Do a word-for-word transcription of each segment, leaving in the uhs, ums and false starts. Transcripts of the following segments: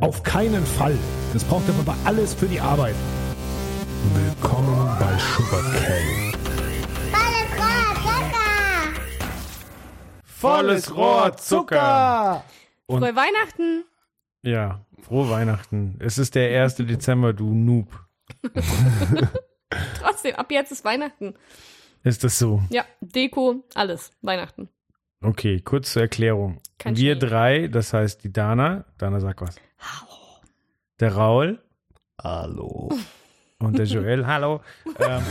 Auf keinen Fall. Das braucht der Papa alles für die Arbeit. Willkommen bei Sugar Cane. Volles Rohr Zucker! Volles Rohr Zucker! Und frohe Weihnachten! Ja, frohe Weihnachten. Es ist der erste Dezember, du Noob. Trotzdem, ab jetzt ist Weihnachten. Ist das so? Ja, Deko, alles, Weihnachten. Okay, kurz zur Erklärung. Kein Wir Schnee. drei, das heißt die Dana, Dana sagt was. Hallo. Der Raul. Hallo. Und der Joel, hallo. ähm,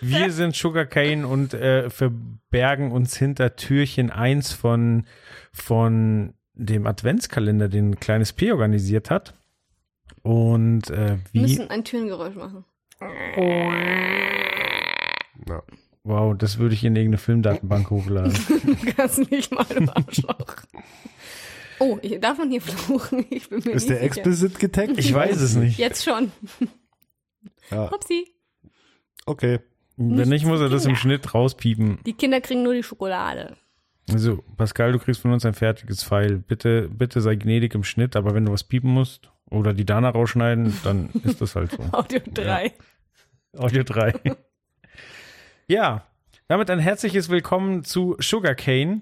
Wir sind Sugar Cane und äh, verbergen uns hinter Türchen eins von, von dem Adventskalender, den Kleines P organisiert hat. Und äh, wie? Wir müssen ein Türengeräusch machen. Ja. Wow, das würde ich in irgendeine Filmdatenbank hochladen. Du kannst nicht mal, du Arschloch. Oh, ich, darf man hier fluchen? Ich bin mir Ist nicht der sicher. Explicit getaggt? Ich weiß es nicht. Jetzt schon. Ja. Hopsi. Okay. Wenn nicht, nicht muss er Kinder. das im Schnitt rauspiepen. Die Kinder kriegen nur die Schokolade. Also, Pascal, du kriegst von uns ein fertiges Pfeil. Bitte, bitte sei gnädig im Schnitt, aber wenn du was piepen musst oder die Dana rausschneiden, dann ist das halt so. Audio drei. Ja. Audio drei. Ja, damit ein herzliches Willkommen zu Sugar Cane.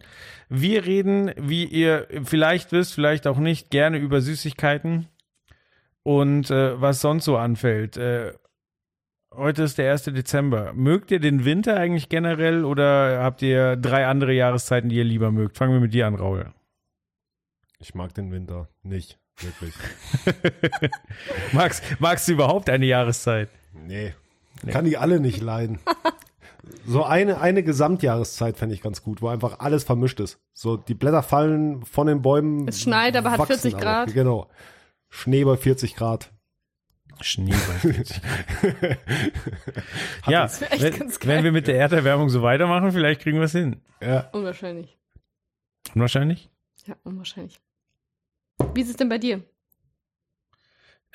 Wir reden, wie ihr vielleicht wisst, vielleicht auch nicht, gerne über Süßigkeiten und äh, was sonst so anfällt. Äh, heute ist der erste Dezember. Mögt ihr den Winter eigentlich generell oder habt ihr drei andere Jahreszeiten, die ihr lieber mögt? Fangen wir mit dir an, Raul. Ich mag den Winter nicht, wirklich. Magst, magst du überhaupt eine Jahreszeit? Nee, nee. Kann die alle nicht leiden. So eine, eine Gesamtjahreszeit fände ich ganz gut, wo einfach alles vermischt ist. So, die Blätter fallen von den Bäumen. Es schneit, aber hat vierzig Grad. Aber, genau. Schnee bei vierzig Grad. Schnee bei vierzig Grad. Ja, das echt wenn, ganz geil. Wenn wir mit der Erderwärmung so weitermachen, vielleicht kriegen wir es hin. Ja. Unwahrscheinlich. Unwahrscheinlich? Ja, unwahrscheinlich. Wie ist es denn bei dir?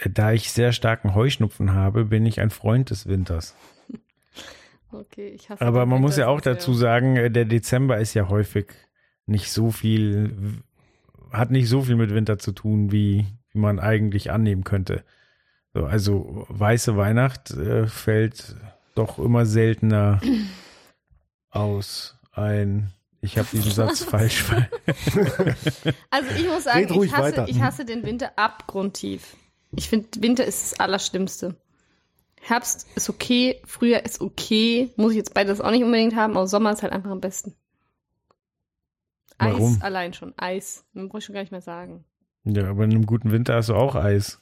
Da ich sehr starken Heuschnupfen habe, bin ich ein Freund des Winters. Okay, ich hasse Aber man muss ja auch dazu sagen, der Dezember ist ja häufig nicht so viel, hat nicht so viel mit Winter zu tun, wie, wie man eigentlich annehmen könnte. So, also weiße Weihnacht äh, fällt doch immer seltener aus ein. Ich habe diesen Satz falsch. Also ich muss sagen, ich hasse, ich hasse den Winter abgrundtief. Ich finde, Winter ist das Allerschlimmste. Herbst ist okay, Frühjahr ist okay. Muss ich jetzt beides auch nicht unbedingt haben, aber Sommer ist halt einfach am besten. Eis Warum? allein schon, Eis. Man brauche ich schon gar nicht mehr sagen. Ja, aber in einem guten Winter hast du auch Eis.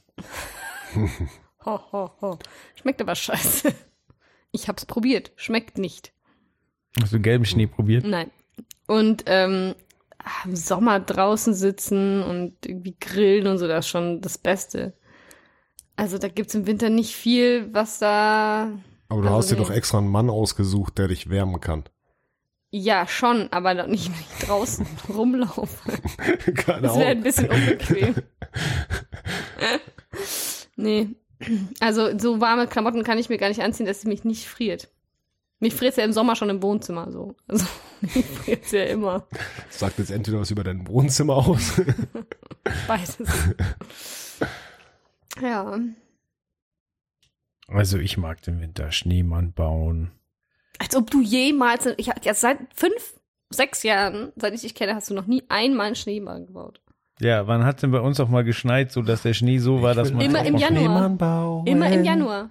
ho, ho, ho. Schmeckt aber scheiße. Ich hab's probiert, schmeckt nicht. Hast du gelben Schnee probiert? Nein. Und ähm, im Sommer draußen sitzen und irgendwie grillen und so, das ist schon das Beste. Also da gibt's im Winter nicht viel, was da... Aber du also hast dir nee. doch extra einen Mann ausgesucht, der dich wärmen kann. Ja, schon, aber noch nicht, nicht draußen rumlaufen. Keine das wäre ein bisschen unbequem. Nee, also so warme Klamotten kann ich mir gar nicht anziehen, dass sie mich nicht friert. Mich friert's ja im Sommer schon im Wohnzimmer so. Also mich friert's ja immer. Sagt jetzt entweder was über dein Wohnzimmer aus. Beides. Ja. Also ich mag den Winter, Schneemann bauen. Als ob du jemals, ich ja, seit fünf, sechs Jahren, seit ich dich kenne, hast du noch nie einmal einen Schneemann gebaut. Ja, wann hat denn bei uns auch mal geschneit, so dass der Schnee so war, dass man immer im Januar. Immer im Januar.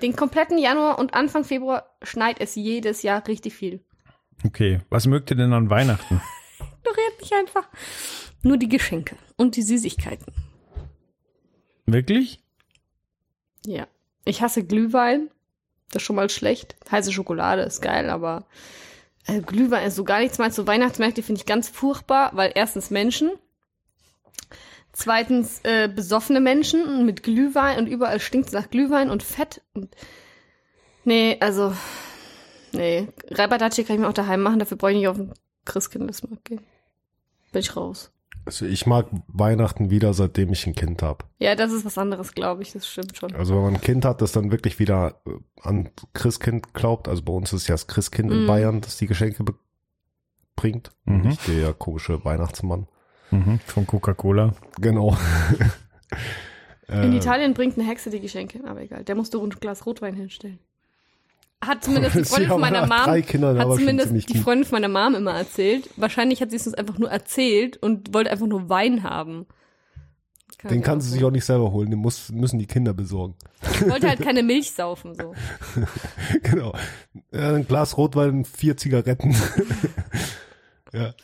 Den kompletten Januar und Anfang Februar schneit es jedes Jahr richtig viel. Okay, was mögt ihr denn an Weihnachten? Ignoriert mich einfach. Nur die Geschenke und die Süßigkeiten. Wirklich? Ja. Ich hasse Glühwein. Das ist schon mal schlecht. Heiße Schokolade ist geil, aber äh, Glühwein ist so gar nichts. Meinst du, Weihnachtsmärkte finde ich ganz furchtbar, weil erstens Menschen, zweitens äh, besoffene Menschen mit Glühwein und überall stinkt es nach Glühwein und Fett. Und nee, also nee. Reibadatschi kann ich mir auch daheim machen, dafür brauche ich nicht auf den Christkindlesmarkt gehen. Bin ich raus. Also ich mag Weihnachten wieder, seitdem ich ein Kind habe. Ja, das ist was anderes, glaube ich. Das stimmt schon. Also wenn man ein Kind hat, das dann wirklich wieder an Christkind glaubt. Also bei uns ist ja das Christkind mm. in Bayern, das die Geschenke be- bringt. Mhm. Nicht der komische Weihnachtsmann. Mhm, von Coca-Cola. Genau. In Italien bringt eine Hexe die Geschenke, aber egal. Der musste ein Glas Rotwein hinstellen. Hat zumindest die Freundin von meiner Mom, Kindern, hat zumindest die Freundin von meiner Mom immer erzählt. Wahrscheinlich hat sie es uns einfach nur erzählt und wollte einfach nur Wein haben. Kann Den kann sie sich auch nicht selber holen, den muss, müssen die Kinder besorgen. Ich wollte halt keine Milch saufen, so. Genau. Ein Glas Rotwein und vier Zigaretten. Ja.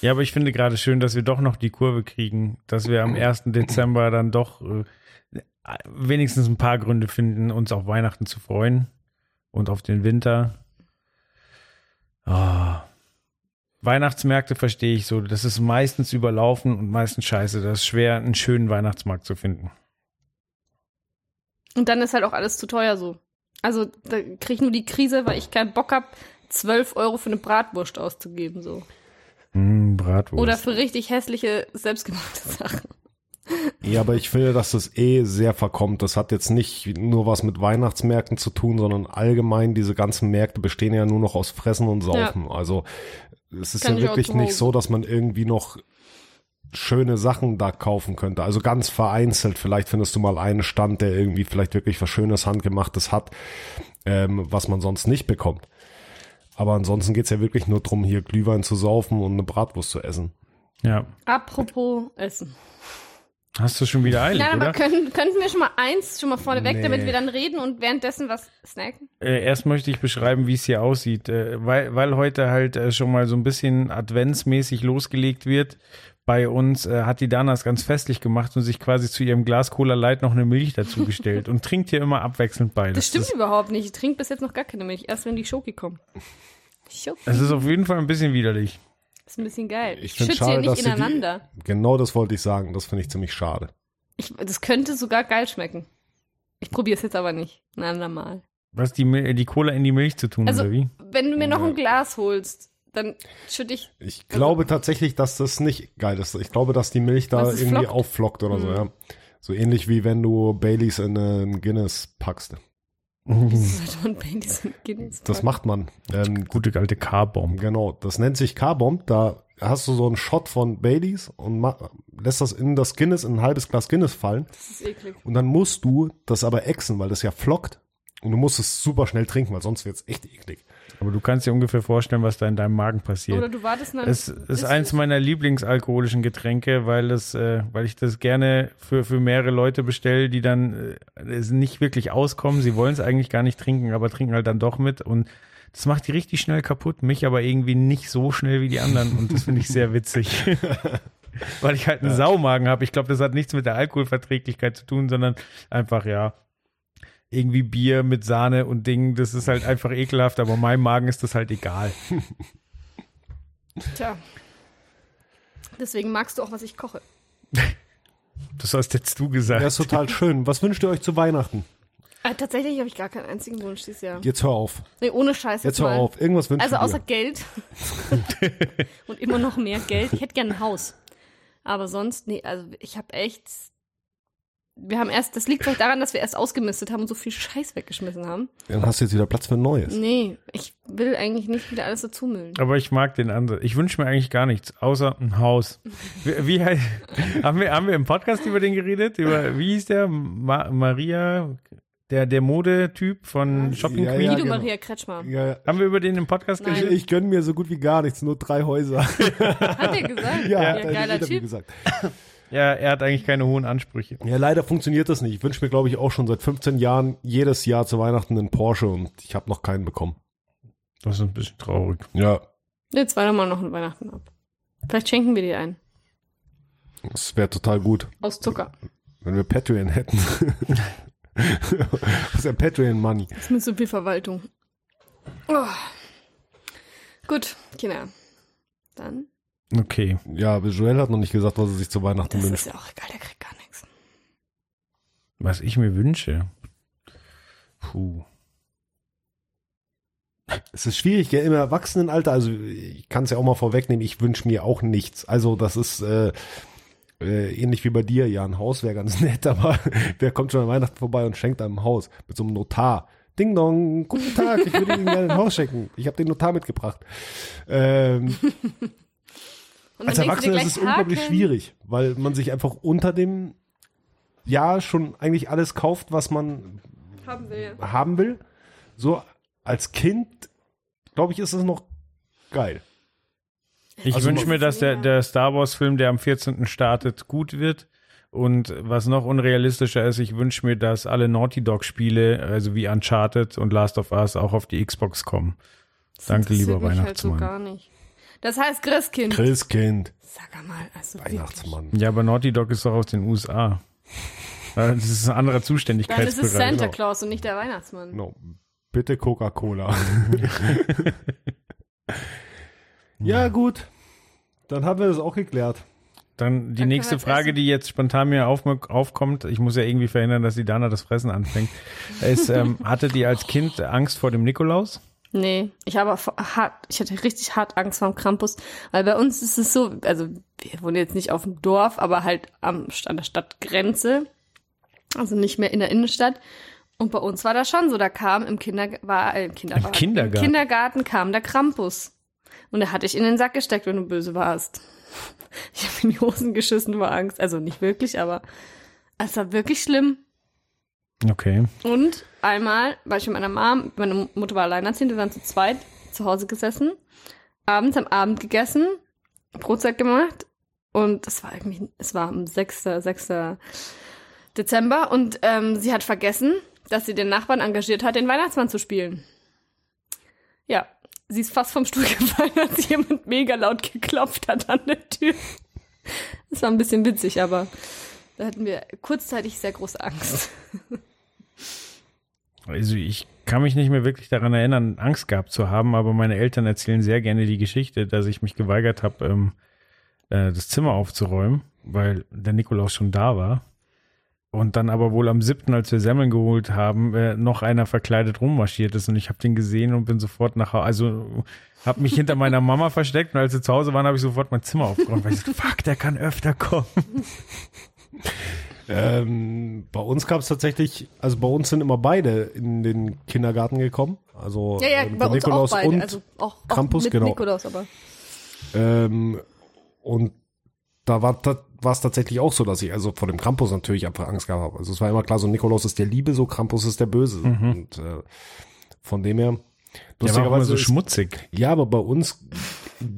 Ja, aber ich finde gerade schön, dass wir doch noch die Kurve kriegen, dass wir am ersten Dezember dann doch äh, wenigstens ein paar Gründe finden, uns auf Weihnachten zu freuen und auf den Winter. Oh. Weihnachtsmärkte verstehe ich so, das ist meistens überlaufen und meistens scheiße. Das ist schwer, einen schönen Weihnachtsmarkt zu finden. Und dann ist halt auch alles zu teuer so. Also da kriege ich nur die Krise, weil ich keinen Bock habe, zwölf Euro für eine Bratwurst auszugeben. So. Mm, Bratwurst. Oder für richtig hässliche, selbstgemachte Sachen. Ja, aber ich finde, dass das eh sehr verkommt. Das hat jetzt nicht nur was mit Weihnachtsmärkten zu tun, sondern allgemein diese ganzen Märkte bestehen ja nur noch aus Fressen und Saufen. Ja. Also es ist Kann ja wirklich nicht so, dass man irgendwie noch schöne Sachen da kaufen könnte. Also ganz vereinzelt. Vielleicht findest du mal einen Stand, der irgendwie vielleicht wirklich was Schönes, Handgemachtes hat, ähm, was man sonst nicht bekommt. Aber ansonsten geht's ja wirklich nur drum, hier Glühwein zu saufen und eine Bratwurst zu essen. Ja. Apropos Essen. Hast du schon wieder eilig, Nein, aber oder? Können, könnten wir schon mal eins schon mal vorneweg, nee. damit wir dann reden und währenddessen was snacken? Äh, erst möchte ich beschreiben, wie es hier aussieht. Äh, weil, weil heute halt äh, schon mal so ein bisschen adventsmäßig losgelegt wird, bei uns äh, hat die Dana es ganz festlich gemacht und sich quasi zu ihrem Glas Cola Light noch eine Milch dazugestellt und trinkt hier immer abwechselnd beides. Das stimmt das überhaupt nicht. Ich trinke bis jetzt noch gar keine Milch, erst wenn die Schoki kommen. Schoki. Das ist auf jeden Fall ein bisschen widerlich. Das ist ein bisschen geil. Ich schütze hier nicht ineinander. Die, genau das wollte ich sagen. Das finde ich ziemlich schade. Ich, das könnte sogar geil schmecken. Ich probiere es jetzt aber nicht. Ein andermal. Was die, die Cola in die Milch zu tun, also, oder wie? Wenn du mir noch ein Glas holst, dann schütte ich. Ich glaube also, tatsächlich, dass das nicht geil ist. Ich glaube, dass die Milch da irgendwie flockt. aufflockt oder mhm. so. Ja. So ähnlich wie wenn du Baileys in einen Guinness packst. Das macht man. Ähm, Gute alte Carbomb. Genau, das nennt sich Carbomb. Da hast du so einen Shot von Baileys und ma- lässt das in das Guinness, in ein halbes Glas Guinness fallen. Das ist eklig. Und dann musst du das aber ächzen, weil das ja flockt. Und du musst es super schnell trinken, weil sonst wird es echt eklig. Aber du kannst dir ungefähr vorstellen, was da in deinem Magen passiert. Oder du wartest nach. Es ist eins meiner lieblingsalkoholischen Getränke, weil es, äh, weil ich das gerne für, für mehrere Leute bestelle, die dann äh, nicht wirklich auskommen. Sie wollen es eigentlich gar nicht trinken, aber trinken halt dann doch mit. Und das macht die richtig schnell kaputt, mich aber irgendwie nicht so schnell wie die anderen. Und das finde ich sehr witzig. Weil ich halt einen ja. Saumagen habe. Ich glaube, das hat nichts mit der Alkoholverträglichkeit zu tun, sondern einfach, ja. irgendwie Bier mit Sahne und Dingen, das ist halt einfach ekelhaft, aber meinem Magen ist das halt egal. Tja. Deswegen magst du auch, was ich koche. Das hast jetzt du gesagt. Das ist total schön. Was wünscht ihr euch zu Weihnachten? Äh, tatsächlich habe ich gar keinen einzigen Wunsch dieses Jahr. Jetzt hör auf. Nee, ohne Scheiß. Jetzt, jetzt hör auf. Irgendwas wünschst du dir. Also außer Geld. Und immer noch mehr Geld. Ich hätte gerne ein Haus. Aber sonst, nee, also ich habe echt... Wir haben erst, das liegt vielleicht daran, dass wir erst ausgemistet haben und so viel Scheiß weggeschmissen haben. Dann hast du jetzt wieder Platz für Neues. Nee, ich will eigentlich nicht wieder alles dazu müllen. Aber ich mag den anderen. Ich wünsche mir eigentlich gar nichts, außer ein Haus. Wie, wie heißt, haben wir, haben wir im Podcast über den geredet? Über, wie hieß der? Ma- Maria, der, der Modetyp von Shopping ja, Queen? Ja, Guido genau. Maria Kretschmer. Ja, ja. Haben wir über den im Podcast Nein. geredet? Ich, ich gönne mir so gut wie gar nichts, nur drei Häuser. Hat er gesagt? Ja, ja, ja geiler Typ. Gesagt. Ja, er hat eigentlich keine hohen Ansprüche. Ja, leider funktioniert das nicht. Ich wünsche mir, glaube ich, auch schon seit fünfzehn Jahren jedes Jahr zu Weihnachten einen Porsche und ich habe noch keinen bekommen. Das ist ein bisschen traurig. Ja. Jetzt warten wir noch ein Weihnachten ab. Vielleicht schenken wir dir einen. Das wäre total gut. Aus Zucker. Wenn wir Patreon hätten. Das ist ja Patreon-Money. Das ist mit so viel Verwaltung. Oh. Gut, Kinder. Dann... Okay. Ja, aber Joel hat noch nicht gesagt, was er sich zu Weihnachten das wünscht. Das ist ja auch egal, der kriegt gar nichts. Was ich mir wünsche? Puh. Es ist schwierig, gell? Im Erwachsenenalter, also ich kann es ja auch mal vorwegnehmen, ich wünsche mir auch nichts. Also das ist äh, äh, ähnlich wie bei dir, ja, ein Haus wäre ganz nett, aber wer kommt schon an Weihnachten vorbei und schenkt einem ein Haus mit so einem Notar? Ding Dong, guten Tag, ich würde Ihnen gerne ein Haus schenken. Ich habe den Notar mitgebracht. Ähm... Und als Erwachsener ist es unglaublich schwierig, weil man sich einfach unter dem Jahr schon eigentlich alles kauft, was man haben will. Haben will. So als Kind, glaube ich, ist es noch geil. Ich also wünsche mir, dass der, der Star Wars Film, der am vierzehnten startet, gut wird. Und was noch unrealistischer ist, ich wünsche mir, dass alle Naughty Dog Spiele, also wie Uncharted und Last of Us, auch auf die Xbox kommen. Das Danke, lieber Weihnachtsmann. Halt so gar nicht. Das heißt Christkind. Christkind. Sag mal, also Weihnachtsmann. Wirklich? Ja, aber Naughty Dog ist doch aus den U S A. Das ist ein anderer Zuständigkeitsbereich. Das ist Santa Claus und nicht der Weihnachtsmann. No. Bitte Coca-Cola. Ja, gut. Dann haben wir das auch geklärt. Dann die Dann nächste Frage, essen. die jetzt spontan mir auf, aufkommt, ich muss ja irgendwie verhindern, dass die Dana das Fressen anfängt, ist, ähm, hattet ihr als Kind Angst vor dem Nikolaus? Nee, ich habe hart, ich hatte richtig hart Angst vor dem Krampus, weil bei uns ist es so, also wir wohnen jetzt nicht auf dem Dorf, aber halt am, an der Stadtgrenze, also nicht mehr in der Innenstadt. Und bei uns war das schon so, da kam im, Kinder, war, äh, im, Im Kindergarten. Im Kindergarten kam der Krampus. Und da hatte ich in den Sack gesteckt, wenn du böse warst. Ich habe in die Hosen geschissen vor Angst. Also nicht wirklich, aber es war wirklich schlimm. Okay. Und einmal war ich mit meiner Mom, meine Mutter war alleinerziehend, wir waren zu zweit zu Hause gesessen, abends am Abend gegessen, Brotzeit gemacht und es war irgendwie, es war am sechsten Dezember und ähm, sie hat vergessen, dass sie den Nachbarn engagiert hat, den Weihnachtsmann zu spielen. Ja. Sie ist fast vom Stuhl gefallen, als jemand mega laut geklopft hat an der Tür. Das war ein bisschen witzig, aber da hatten wir kurzzeitig sehr große Angst. Also ich kann mich nicht mehr wirklich daran erinnern, Angst gehabt zu haben, aber meine Eltern erzählen sehr gerne die Geschichte, dass ich mich geweigert habe, ähm, äh, das Zimmer aufzuräumen, weil der Nikolaus schon da war. Und dann aber wohl am siebten, als wir Semmeln geholt haben, äh, noch einer verkleidet rummarschiert ist. Und ich habe den gesehen und bin sofort nach Hause, also habe mich hinter meiner Mama versteckt. Und als wir zu Hause waren, habe ich sofort mein Zimmer aufgeräumt. Weil ich so, fuck, der kann öfter kommen. ähm, bei uns gab es tatsächlich, also bei uns sind immer beide in den Kindergarten gekommen. Also ja, ja, äh, bei uns Nikolaus auch beide. Und also auch, auch Krampus, mit genau. Nikolaus aber. Ähm, und da war das, war es tatsächlich auch so, dass ich also vor dem Krampus natürlich einfach Angst gehabt habe. Also es war immer klar, so Nikolaus ist der Liebe, so Krampus ist der Böse. Mhm. Und äh, von dem her, der war auch immer so ist, schmutzig. Ja, aber bei uns,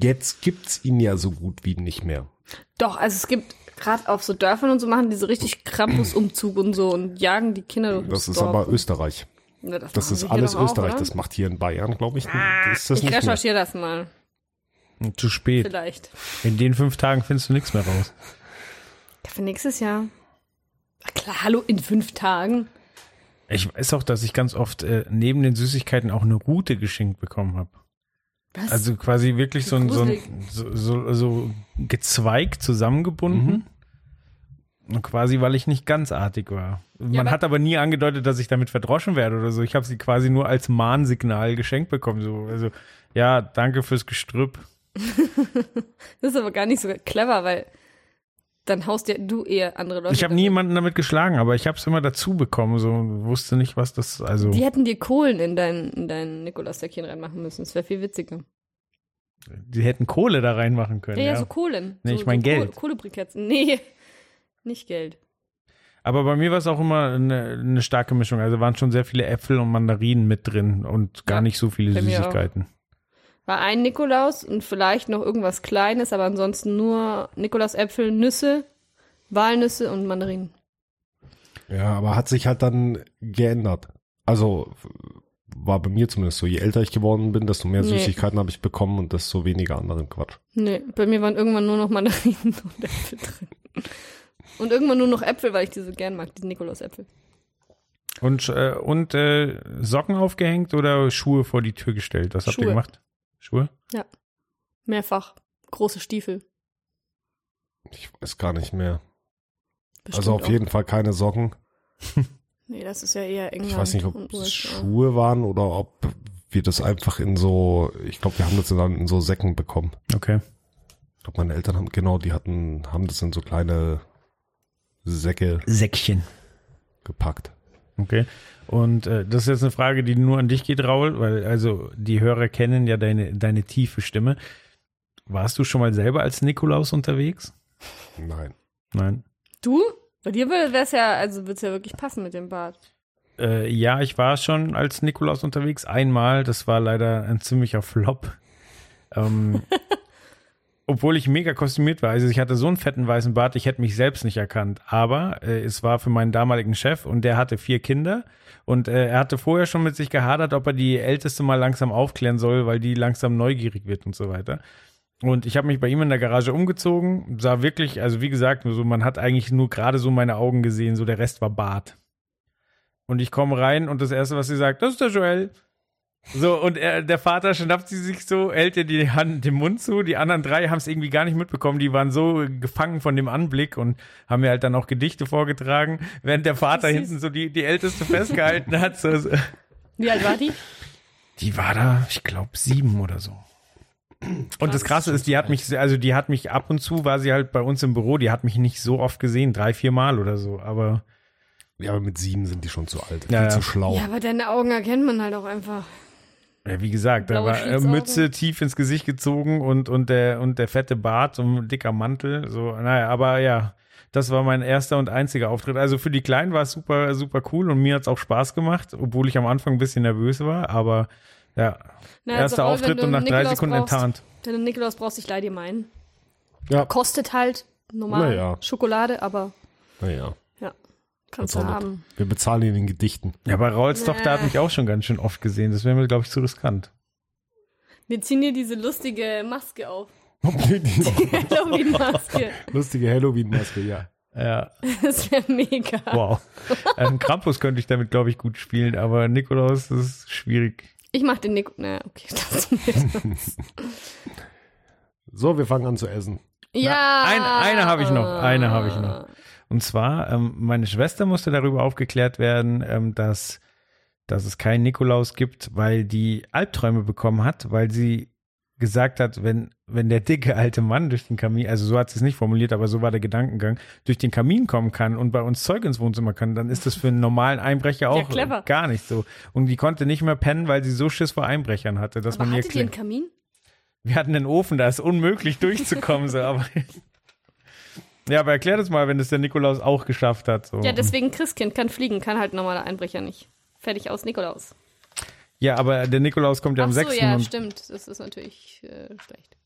jetzt gibt's ihn ja so gut wie nicht mehr. Doch, also es gibt gerade auf so Dörfern und so machen diese richtig Krampusumzug und so und jagen die Kinder durch das, das ist aber Österreich. Ja, das das ist alles Österreich. Auch, das macht hier in Bayern, glaube ich. Ah, ist das ich recherchiere das mal. Zu spät. Vielleicht. In den fünf Tagen findest du nichts mehr raus. Ja, für nächstes Jahr. Ach klar, hallo, in fünf Tagen. Ich weiß auch, dass ich ganz oft äh, neben den Süßigkeiten auch eine Rute geschenkt bekommen habe. Was? Also quasi wirklich so ein, so, ein, so, so, so gezweigt zusammengebunden. Mhm. Und quasi, weil ich nicht ganz artig war. Man ja, hat aber nie angedeutet, dass ich damit verdroschen werde oder so. Ich habe sie quasi nur als Mahnsignal geschenkt bekommen. So. Also, ja, danke fürs Gestrüpp. Das ist aber gar nicht so clever, weil dann haust ja du eher andere Leute. Ich habe niemanden damit geschlagen, aber ich habe es immer dazu bekommen, so wusste nicht, was das, also. Die hätten dir Kohlen in dein, in dein Nikolaussäckchen reinmachen müssen, das wäre viel witziger. Die hätten Kohle da reinmachen können, ja. Ja, so Kohlen. Nee, so, ich mein so Geld. Kohlebriketts. Nee, nicht Geld. Aber bei mir war es auch immer eine, eine starke Mischung, also waren schon sehr viele Äpfel und Mandarinen mit drin und gar ja, nicht so viele Süßigkeiten. War ein Nikolaus und vielleicht noch irgendwas Kleines, aber ansonsten nur Nikolausäpfel, Nüsse, Walnüsse und Mandarinen. Ja, aber hat sich halt dann geändert. Also war bei mir zumindest so, je älter ich geworden bin, desto mehr nee. Süßigkeiten habe ich bekommen und desto weniger anderen Quatsch. Nee, bei mir waren irgendwann nur noch Mandarinen und Äpfel drin. Und irgendwann nur noch Äpfel, weil ich die so gern mag, die Nikolausäpfel. Und, äh, und äh, Socken aufgehängt oder Schuhe vor die Tür gestellt? Was habt ihr gemacht? Schuhe? Ja, mehrfach. Große Stiefel. Ich weiß gar nicht mehr. Bestimmt also auf auch. jeden Fall keine Socken. Nee, das ist ja eher England. Ich weiß nicht, ob es Schuhe waren oder ob wir das einfach in so, ich glaube, wir haben das dann in so Säcken bekommen. Okay. Ich glaube, meine Eltern haben, genau, die hatten, haben das in so kleine Säcke. Säckchen. Gepackt. Okay. Und äh, das ist jetzt eine Frage, die nur an dich geht, Raul, weil also die Hörer kennen ja deine, deine tiefe Stimme. Warst du schon mal selber als Nikolaus unterwegs? Nein. Nein. Du? Bei dir würde es ja, also würde es ja wirklich passen mit dem Bart. Äh, ja, ich war schon als Nikolaus unterwegs. Einmal, das war leider ein ziemlicher Flop. Ähm, obwohl ich mega kostümiert war. Also ich hatte so einen fetten weißen Bart, ich hätte mich selbst nicht erkannt. Aber äh, es war für meinen damaligen Chef und der hatte vier Kinder. Und äh, er hatte vorher schon mit sich gehadert, ob er die Älteste mal langsam aufklären soll, weil die langsam neugierig wird und so weiter. Und ich habe mich bei ihm in der Garage umgezogen, sah wirklich, also wie gesagt, so, man hat eigentlich nur gerade so meine Augen gesehen, so der Rest war Bart. Und ich komme rein und das Erste, was sie sagt, das ist der Joel. So, und er, der Vater schnappt sie sich so, hält ihr die Hand, den Mund zu. Die anderen drei haben es irgendwie gar nicht mitbekommen. Die waren so gefangen von dem Anblick und haben mir halt dann auch Gedichte vorgetragen, während der Vater hinten so die, die Älteste festgehalten hat. So, so. Wie alt war die? Die war da, ich glaube, sieben oder so. Und das Krasse ist, die hat mich, also die hat mich ab und zu, war sie halt bei uns im Büro, die hat mich nicht so oft gesehen, drei, vier Mal oder so, aber. Ja, aber mit sieben sind die schon zu alt, ja, viel zu schlau. Ja, aber deine Augen erkennt man halt auch einfach. Ja, wie gesagt, da war Mütze tief ins Gesicht gezogen und, und, der, und der fette Bart und ein dicker Mantel, so, naja, aber ja, das war mein erster und einziger Auftritt. Also für die Kleinen war es super, super cool und mir hat es auch Spaß gemacht, obwohl ich am Anfang ein bisschen nervös war, aber. Ja, naja, erster also, Auftritt und nach Nikolaus drei Sekunden brauchst, enttarnt. Wenn du Nikolaus brauchst, ich leih dir meinen. Ja. Kostet halt normal naja. Schokolade, aber naja. Ja, kannst du haben. Wir bezahlen ihn in Gedichten. Ja, aber Rauls naja. Tochter hat mich auch schon ganz schön oft gesehen. Das wäre mir, glaube ich, zu riskant. Wir ziehen dir diese lustige Maske auf. Die Halloween-Maske. Lustige Halloween-Maske, ja. Ja. Das wäre mega. Wow. ähm, Krampus könnte ich damit, glaube ich, gut spielen, aber Nikolaus, das ist schwierig. Ich mach den Nick. Naja, okay, das ist so, wir fangen an zu essen. Ja! Na, ein, eine habe ich noch, eine habe ich noch. Und zwar, ähm, meine Schwester musste darüber aufgeklärt werden, ähm, dass, dass es keinen Nikolaus gibt, weil die Albträume bekommen hat, weil sie gesagt hat, wenn, wenn der dicke alte Mann durch den Kamin, also so hat sie es nicht formuliert, aber so war der Gedankengang, durch den Kamin kommen kann und bei uns Zeug ins Wohnzimmer kann, dann ist das für einen normalen Einbrecher auch ja, gar nicht so. Und die konnte nicht mehr pennen, weil sie so Schiss vor Einbrechern hatte, dass aber man ihr klingt. Hattet ihr einen Kamin? Wir hatten einen Ofen, da ist unmöglich durchzukommen. so, aber ja, aber erklär das mal, wenn das der Nikolaus auch geschafft hat. So. Ja, deswegen Christkind kann fliegen, kann halt ein normaler Einbrecher nicht. Fertig aus Nikolaus. Ja, aber der Nikolaus kommt ja am sechsten Ach so, ja, stimmt. Das ist natürlich äh, schlecht.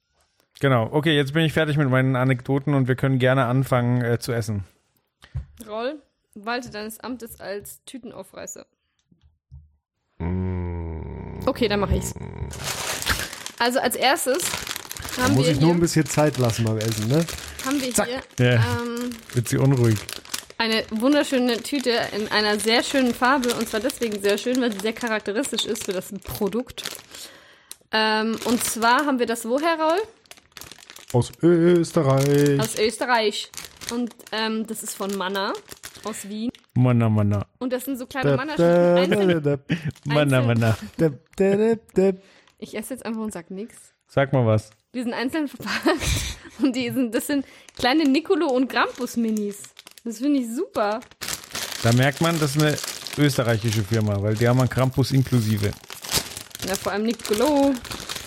Genau. Okay, jetzt bin ich fertig mit meinen Anekdoten und wir können gerne anfangen äh, zu essen. Raul, walte deines Amtes als Tütenaufreißer. Mm. Okay, dann mache ich's. Also als erstes haben muss wir ich hier, nur ein bisschen Zeit lassen beim Essen, ne? Haben wir Zack. hier yeah. ähm, wird sie unruhig. Eine wunderschöne Tüte in einer sehr schönen Farbe und zwar deswegen sehr schön, weil sie sehr charakteristisch ist für das Produkt. Ähm, und zwar haben wir das woher, Raul? Aus Österreich. Aus Österreich. Und ähm, das ist von Manner aus Wien. Manner, Manner. Und das sind so kleine Manner-Stückchen. Manner, Manner. Ich esse jetzt einfach und sag nichts. Sag mal was. Die sind einzeln verpackt und die sind, das sind kleine Nicolo- und Krampus-Minis. Das finde ich super. Da merkt man, das ist eine österreichische Firma, weil die haben einen Krampus inklusive. Ja, vor allem Nikolo.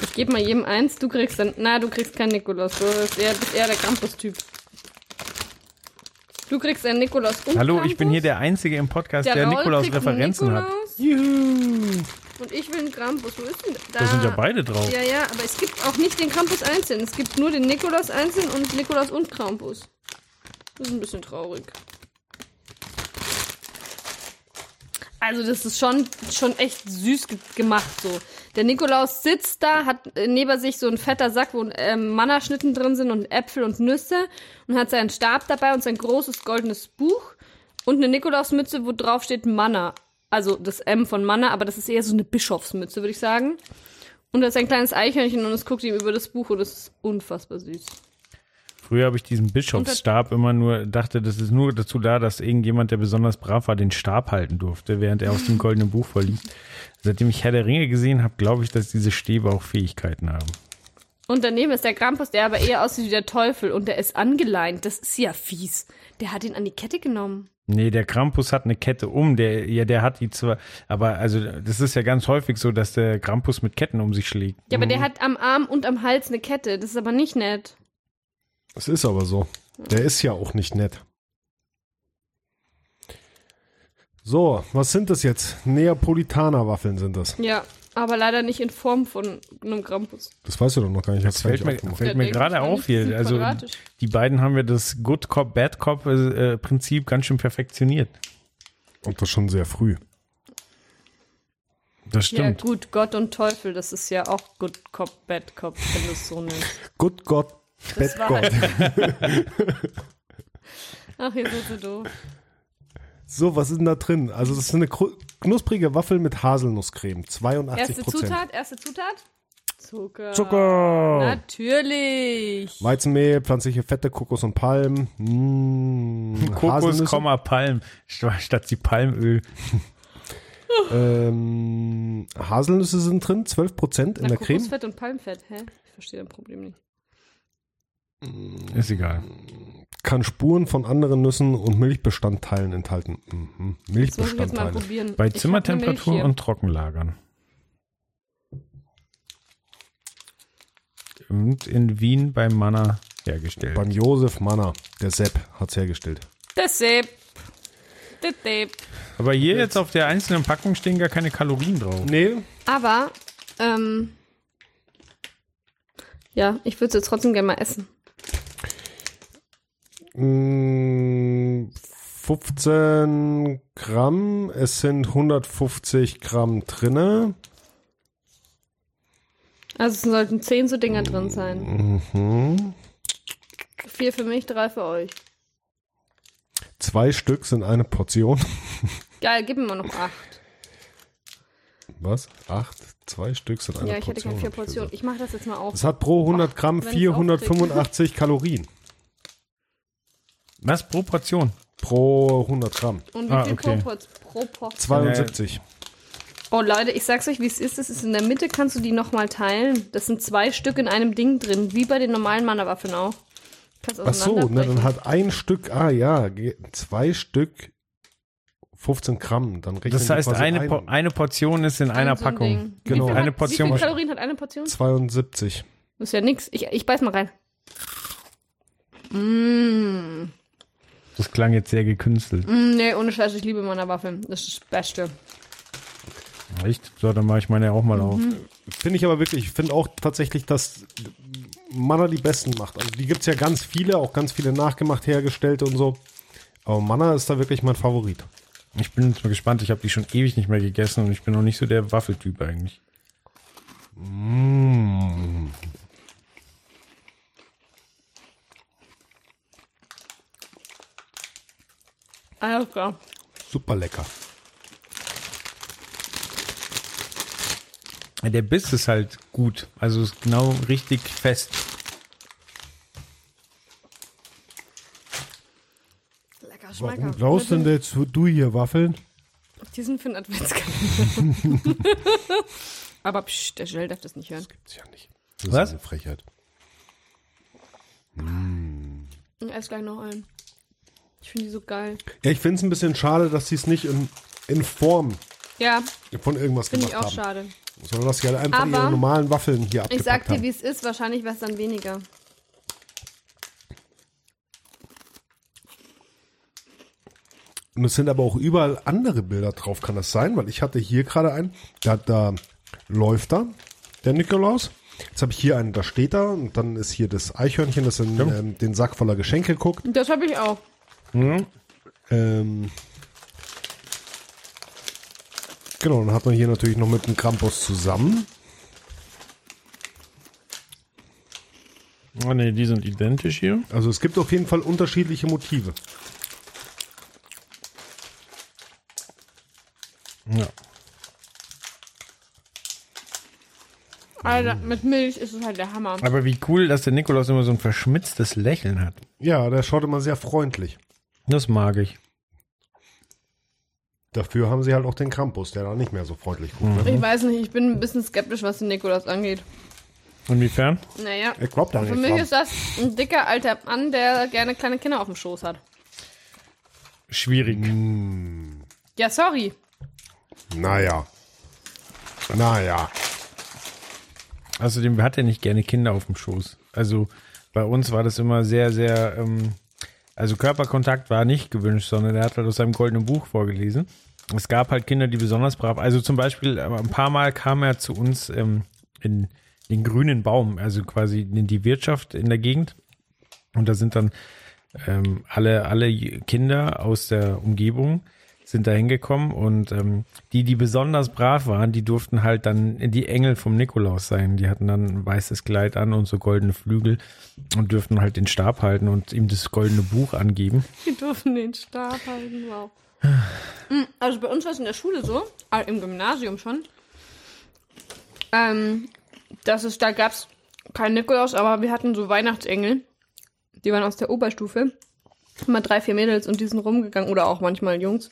Ich gebe mal jedem eins, du kriegst dann. Na, du kriegst keinen Nikolaus. Du bist eher, bist eher der Krampus-Typ. Du kriegst einen Nikolaus und Hallo, Krampus. Ich bin hier der Einzige im Podcast, der, der Nikolaus-Referenzen hat. Juhu. Und ich will einen Krampus. Wo ist denn da? Da sind ja beide drauf. Ja, ja, aber es gibt auch nicht den Krampus einzeln. Es gibt nur den Nikolaus einzeln und Nikolaus und Krampus. Das ist ein bisschen traurig. Also das ist schon, schon echt süß ge- gemacht so. Der Nikolaus sitzt da, hat neben sich so ein fetter Sack, wo ähm, Mannerschnitten drin sind und Äpfel und Nüsse und hat seinen Stab dabei und sein großes goldenes Buch und eine Nikolausmütze, wo drauf steht Manner. Also das M von Manner, aber das ist eher so eine Bischofsmütze, würde ich sagen. Und da ist ein kleines Eichhörnchen und es guckt ihm über das Buch und das ist unfassbar süß. Früher habe ich diesen Bischofsstab immer nur, dachte, das ist nur dazu da, dass irgendjemand, der besonders brav war, den Stab halten durfte, während er aus dem goldenen Buch vorliest. Seitdem ich Herr der Ringe gesehen habe, glaube ich, dass diese Stäbe auch Fähigkeiten haben. Und daneben ist der Krampus, der aber eher aussieht wie der Teufel und der ist angeleint. Das ist ja fies. Der hat ihn an die Kette genommen. Nee, der Krampus hat eine Kette um, der, ja, der hat die zwar, aber also das ist ja ganz häufig so, dass der Krampus mit Ketten um sich schlägt. Ja, aber der hat am Arm und am Hals eine Kette, das ist aber nicht nett. Das ist aber so. Der ist ja auch nicht nett. So, was sind das jetzt? Neapolitaner-Waffeln sind das. Ja, aber leider nicht in Form von einem Krampus. Das weißt du doch noch gar nicht. Das, das fällt mir, fällt mir gerade auf hier. Also die beiden haben ja das Good Cop, Bad Cop äh, Prinzip ganz schön perfektioniert. Und das schon sehr früh. Das stimmt. Ja gut, Gott und Teufel, das ist ja auch Good Cop, Bad Cop, wenn du es so nimmst. Good Gott, Bad Gott. Ach, ihr seid so doof. So, was ist denn da drin? Also das ist eine knusprige Waffel mit Haselnusscreme, zweiundachtzig Prozent. Erste Zutat, erste Zutat? Zucker. Zucker. Natürlich. Weizenmehl, pflanzliche Fette, Kokos und Palm. Mmh. Kokos, Komma, Palm, statt die Palmöl. ähm, Haselnüsse sind drin, zwölf Prozent in Na, der Creme. Kokosfett und Palmfett, hä? Ich verstehe das Problem nicht. Ist egal. Kann Spuren von anderen Nüssen und Milchbestandteilen enthalten. Mhm. Milchbestandteile. Das muss ich jetzt mal probieren. Bei Zimmertemperatur und Trockenlagern. Und in Wien bei Manner hergestellt. Beim Josef Manner. Der Sepp hat es hergestellt. Der Sepp. Der Sepp. Aber hier jetzt. jetzt auf der einzelnen Packung stehen gar keine Kalorien drauf. Nee. Aber, ähm, ja, ich würde es jetzt trotzdem gerne mal essen. fünfzehn Gramm, es sind hundertfünfzig Gramm drinne. Also es sollten zehn so Dinger drin sein. Mhm. Vier für mich, drei für euch. Zwei Stück sind eine Portion. Geil, gib mir mal noch acht. Was? Acht? Zwei Stück sind eine Portion? Ja, ich Portion, hätte gerne vier Portionen. Ich mache das jetzt mal auf. Es hat pro hundert Gramm Ach, vierhundertfünfundachtzig Kalorien. Was? Pro Portion? Pro hundert Gramm. Und wie ah, viel okay. pro, pro Portion? zweiundsiebzig. Oh Leute, ich sag's euch, wie es ist. Es ist in der Mitte, kannst du die nochmal teilen. Das sind zwei Stück in einem Ding drin, wie bei den normalen Mannerwaffeln auch. Ach so, ne, dann hat ein Stück, ah ja, zwei Stück fünfzehn Gramm. Dann rechnen das heißt, eine, ein, po, eine Portion ist in einer so ein Packung. Ding. Genau. Wie viel, eine Portion, wie viel Kalorien hat eine Portion? zweiundsiebzig. Das ist ja nix. Ich, ich beiß mal rein. Mmh. Das klang jetzt sehr gekünstelt. Mm, nee, ohne Scheiß, ich liebe Mannerwaffeln. Das ist das Beste. Echt? So, dann mache ich meine ja auch mal mhm. auf. Finde ich aber wirklich, ich finde auch tatsächlich, dass Manner die besten macht. Also die gibt es ja ganz viele, auch ganz viele nachgemacht, hergestellte und so. Aber Manner ist da wirklich mein Favorit. Ich bin jetzt mal gespannt, ich habe die schon ewig nicht mehr gegessen und ich bin noch nicht so der Waffeltyp eigentlich. Mmh. Ah, okay. Super lecker. Der Biss ist halt gut. Also ist genau richtig fest. Lecker, schmecker. Warum brauchst du denn jetzt du hier Waffeln? Die sind für den Adventskalender. Aber psch, der Joel darf das nicht hören. Das gibt's ja nicht. Das Was? Ist eine Frechheit. Mm. Ich esse gleich noch einen. Ich finde die so geil. Ja, ich finde es ein bisschen schade, dass die es nicht in, in Form ja, von irgendwas gemacht haben. Finde ich auch haben. Schade. Sondern dass sie halt einfach aber ihre normalen Waffeln hier abgepackt haben. Ich sag dir, wie es ist. Wahrscheinlich wäre es dann weniger. Und es sind aber auch überall andere Bilder drauf. Kann das sein? Weil ich hatte hier gerade einen, da, da läuft da der Nikolaus. Jetzt habe ich hier einen, da steht da. Und dann ist hier das Eichhörnchen, das in ja. ähm, den Sack voller Geschenke guckt. Das habe ich auch. Mhm. Ähm, genau, dann hat man hier natürlich noch mit dem Krampus zusammen. Oh ne, die sind identisch hier. Also es gibt auf jeden Fall unterschiedliche Motive. Ja. Alter, mit Milch ist es halt der Hammer. Aber wie cool, dass der Nikolaus immer so ein verschmitztes Lächeln hat. Ja, der schaut immer sehr freundlich. Das mag ich. Dafür haben sie halt auch den Krampus, der da nicht mehr so freundlich guckt. Mhm. Ich weiß nicht, ich bin ein bisschen skeptisch, was den Nikolaus angeht. Inwiefern? Naja, ich glaub da nicht. Für mich ist das ein dicker alter Mann, der gerne kleine Kinder auf dem Schoß hat. schwierig. Mm. Ja, sorry. Naja. Naja. Außerdem hat er nicht gerne Kinder auf dem Schoß. Also bei uns war das immer sehr, sehr, ähm, also Körperkontakt war nicht gewünscht, sondern er hat halt aus seinem goldenen Buch vorgelesen. Es gab halt Kinder, die besonders brav, also zum Beispiel ein paar Mal kam er zu uns ähm, in den grünen Baum, also quasi in die Wirtschaft in der Gegend. Und da sind dann ähm, alle, alle Kinder aus der Umgebung sind da hingekommen und ähm, die, die besonders brav waren, die durften halt dann die Engel vom Nikolaus sein. Die hatten dann ein weißes Kleid an und so goldene Flügel und dürften halt den Stab halten und ihm das goldene Buch angeben. Die durften den Stab halten, wow. Also bei uns war es in der Schule so, im Gymnasium schon, ähm, dass es, da gab es keinen Nikolaus, aber wir hatten so Weihnachtsengel, die waren aus der Oberstufe, immer drei, vier Mädels und die sind rumgegangen oder auch manchmal Jungs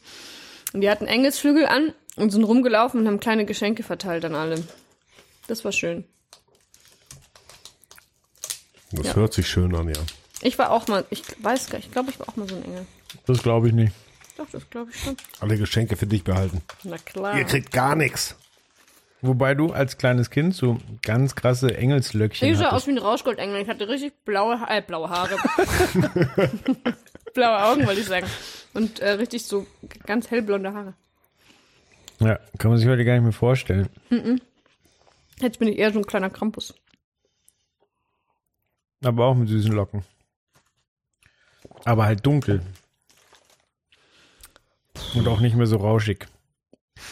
und die hatten Engelsflügel an und sind rumgelaufen und haben kleine Geschenke verteilt an alle. Das war schön. Das ja. Hört sich schön an, ja. Ich war auch mal, ich weiß gar nicht, ich glaube, ich war auch mal so ein Engel. Das glaube ich nicht. Doch, das glaube ich schon. Alle Geschenke für dich behalten. Na klar. Ihr kriegt gar nichts. Wobei du als kleines Kind so ganz krasse Engelslöckchen hattest. Ich sah aus wie ein Rauschgoldengel. Ich hatte richtig blaue, äh, blaue Haare. Blaue Augen, wollte ich sagen. Und äh, richtig so ganz hellblonde Haare. Ja, kann man sich heute gar nicht mehr vorstellen. Mm-mm. Jetzt bin ich eher so ein kleiner Krampus. Aber auch mit süßen Locken. Aber halt dunkel. Und auch nicht mehr so rauschig.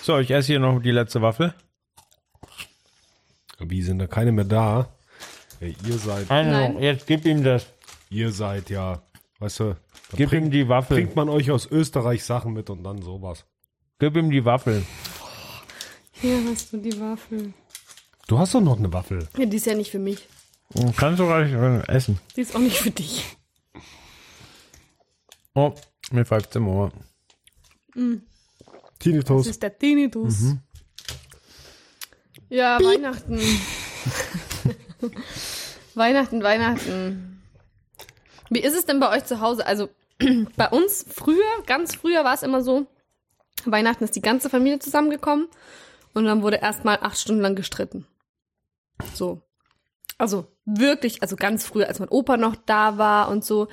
So, ich esse hier noch die letzte Waffel. Wie sind da keine mehr da? Ja, ihr seid... Also, jetzt gib ihm das. Ihr seid ja... Weißt du... Gib bring, ihm die Waffel. Bringt man euch aus Österreich Sachen mit und dann sowas. Gib ihm die Waffel. Hier hast du die Waffel. Du hast doch noch eine Waffel. Ja, die ist ja nicht für mich. Du kannst doch gar nicht essen. Die ist auch nicht für dich. Oh, mir pfeift's im Ohr. Mm. Tinnitus. Das ist der Tinnitus. Mhm. Ja, Piep. Weihnachten. Weihnachten, Weihnachten. Wie ist es denn bei euch zu Hause? Also bei uns früher, ganz früher war es immer so, Weihnachten ist die ganze Familie zusammengekommen und dann wurde erstmal acht Stunden lang gestritten. So. Also wirklich, also ganz früher, als mein Opa noch da war und so,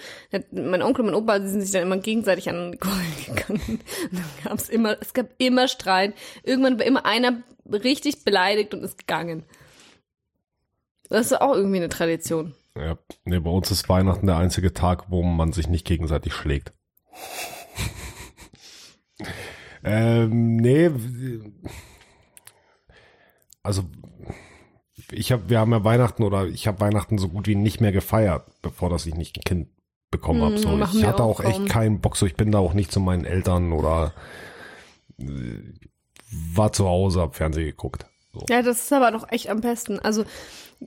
mein Onkel und mein Opa, die sind sich dann immer gegenseitig an den Kohlen gegangen. Und dann gab's immer, es gab immer Streit. Irgendwann war immer einer richtig beleidigt und ist gegangen. Das ist auch irgendwie eine Tradition. Ja, nee, bei uns ist Weihnachten der einzige Tag, wo man sich nicht gegenseitig schlägt. ähm, nee, also... Ich hab, wir haben ja Weihnachten oder ich habe Weihnachten so gut wie nicht mehr gefeiert, bevor dass ich nicht ein Kind bekommen mm, habe. So, ich hatte auch, auch echt keinen Bock, so ich bin da auch nicht zu meinen Eltern oder äh, war zu Hause, hab Fernsehen geguckt. So. Ja, das ist aber doch echt am besten. Also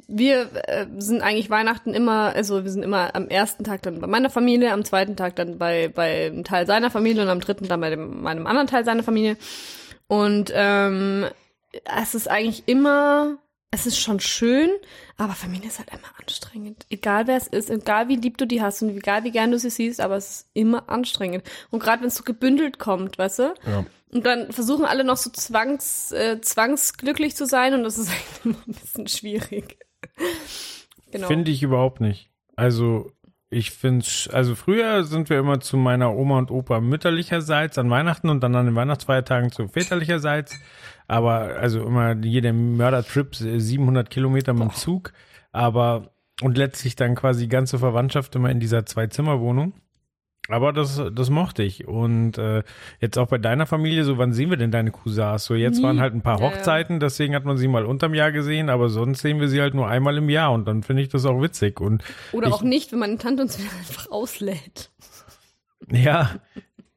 wir äh, sind eigentlich Weihnachten immer, also wir sind immer am ersten Tag dann bei meiner Familie, am zweiten Tag dann bei, bei einem Teil seiner Familie und am dritten dann bei dem, meinem anderen Teil seiner Familie. Und ähm, es ist eigentlich immer... Es ist schon schön, aber Familie ist halt immer anstrengend. Egal wer es ist, egal wie lieb du die hast und egal wie gern du sie siehst, aber es ist immer anstrengend. Und gerade wenn es so gebündelt kommt, weißt du? Ja. Und dann versuchen alle noch so zwangs, äh, zwangsglücklich zu sein und das ist halt immer ein bisschen schwierig. Genau. Finde ich überhaupt nicht. Also ich finde es, also früher sind wir immer zu meiner Oma und Opa mütterlicherseits an Weihnachten und dann an den Weihnachtsfeiertagen zu väterlicherseits. Aber, also immer jeder Mördertrip siebenhundert Kilometer mit dem Zug. Aber, und letztlich dann quasi ganze Verwandtschaft immer in dieser Zwei-Zimmer-Wohnung. Aber das, das mochte ich. Und äh, jetzt auch bei deiner Familie, so wann sehen wir denn deine Cousins? So jetzt Nie. waren halt ein paar Hochzeiten, deswegen hat man sie mal unterm Jahr gesehen, aber sonst sehen wir sie halt nur einmal im Jahr und dann finde ich das auch witzig. Und Oder ich, auch nicht, wenn meine Tante uns einfach auslädt. Ja,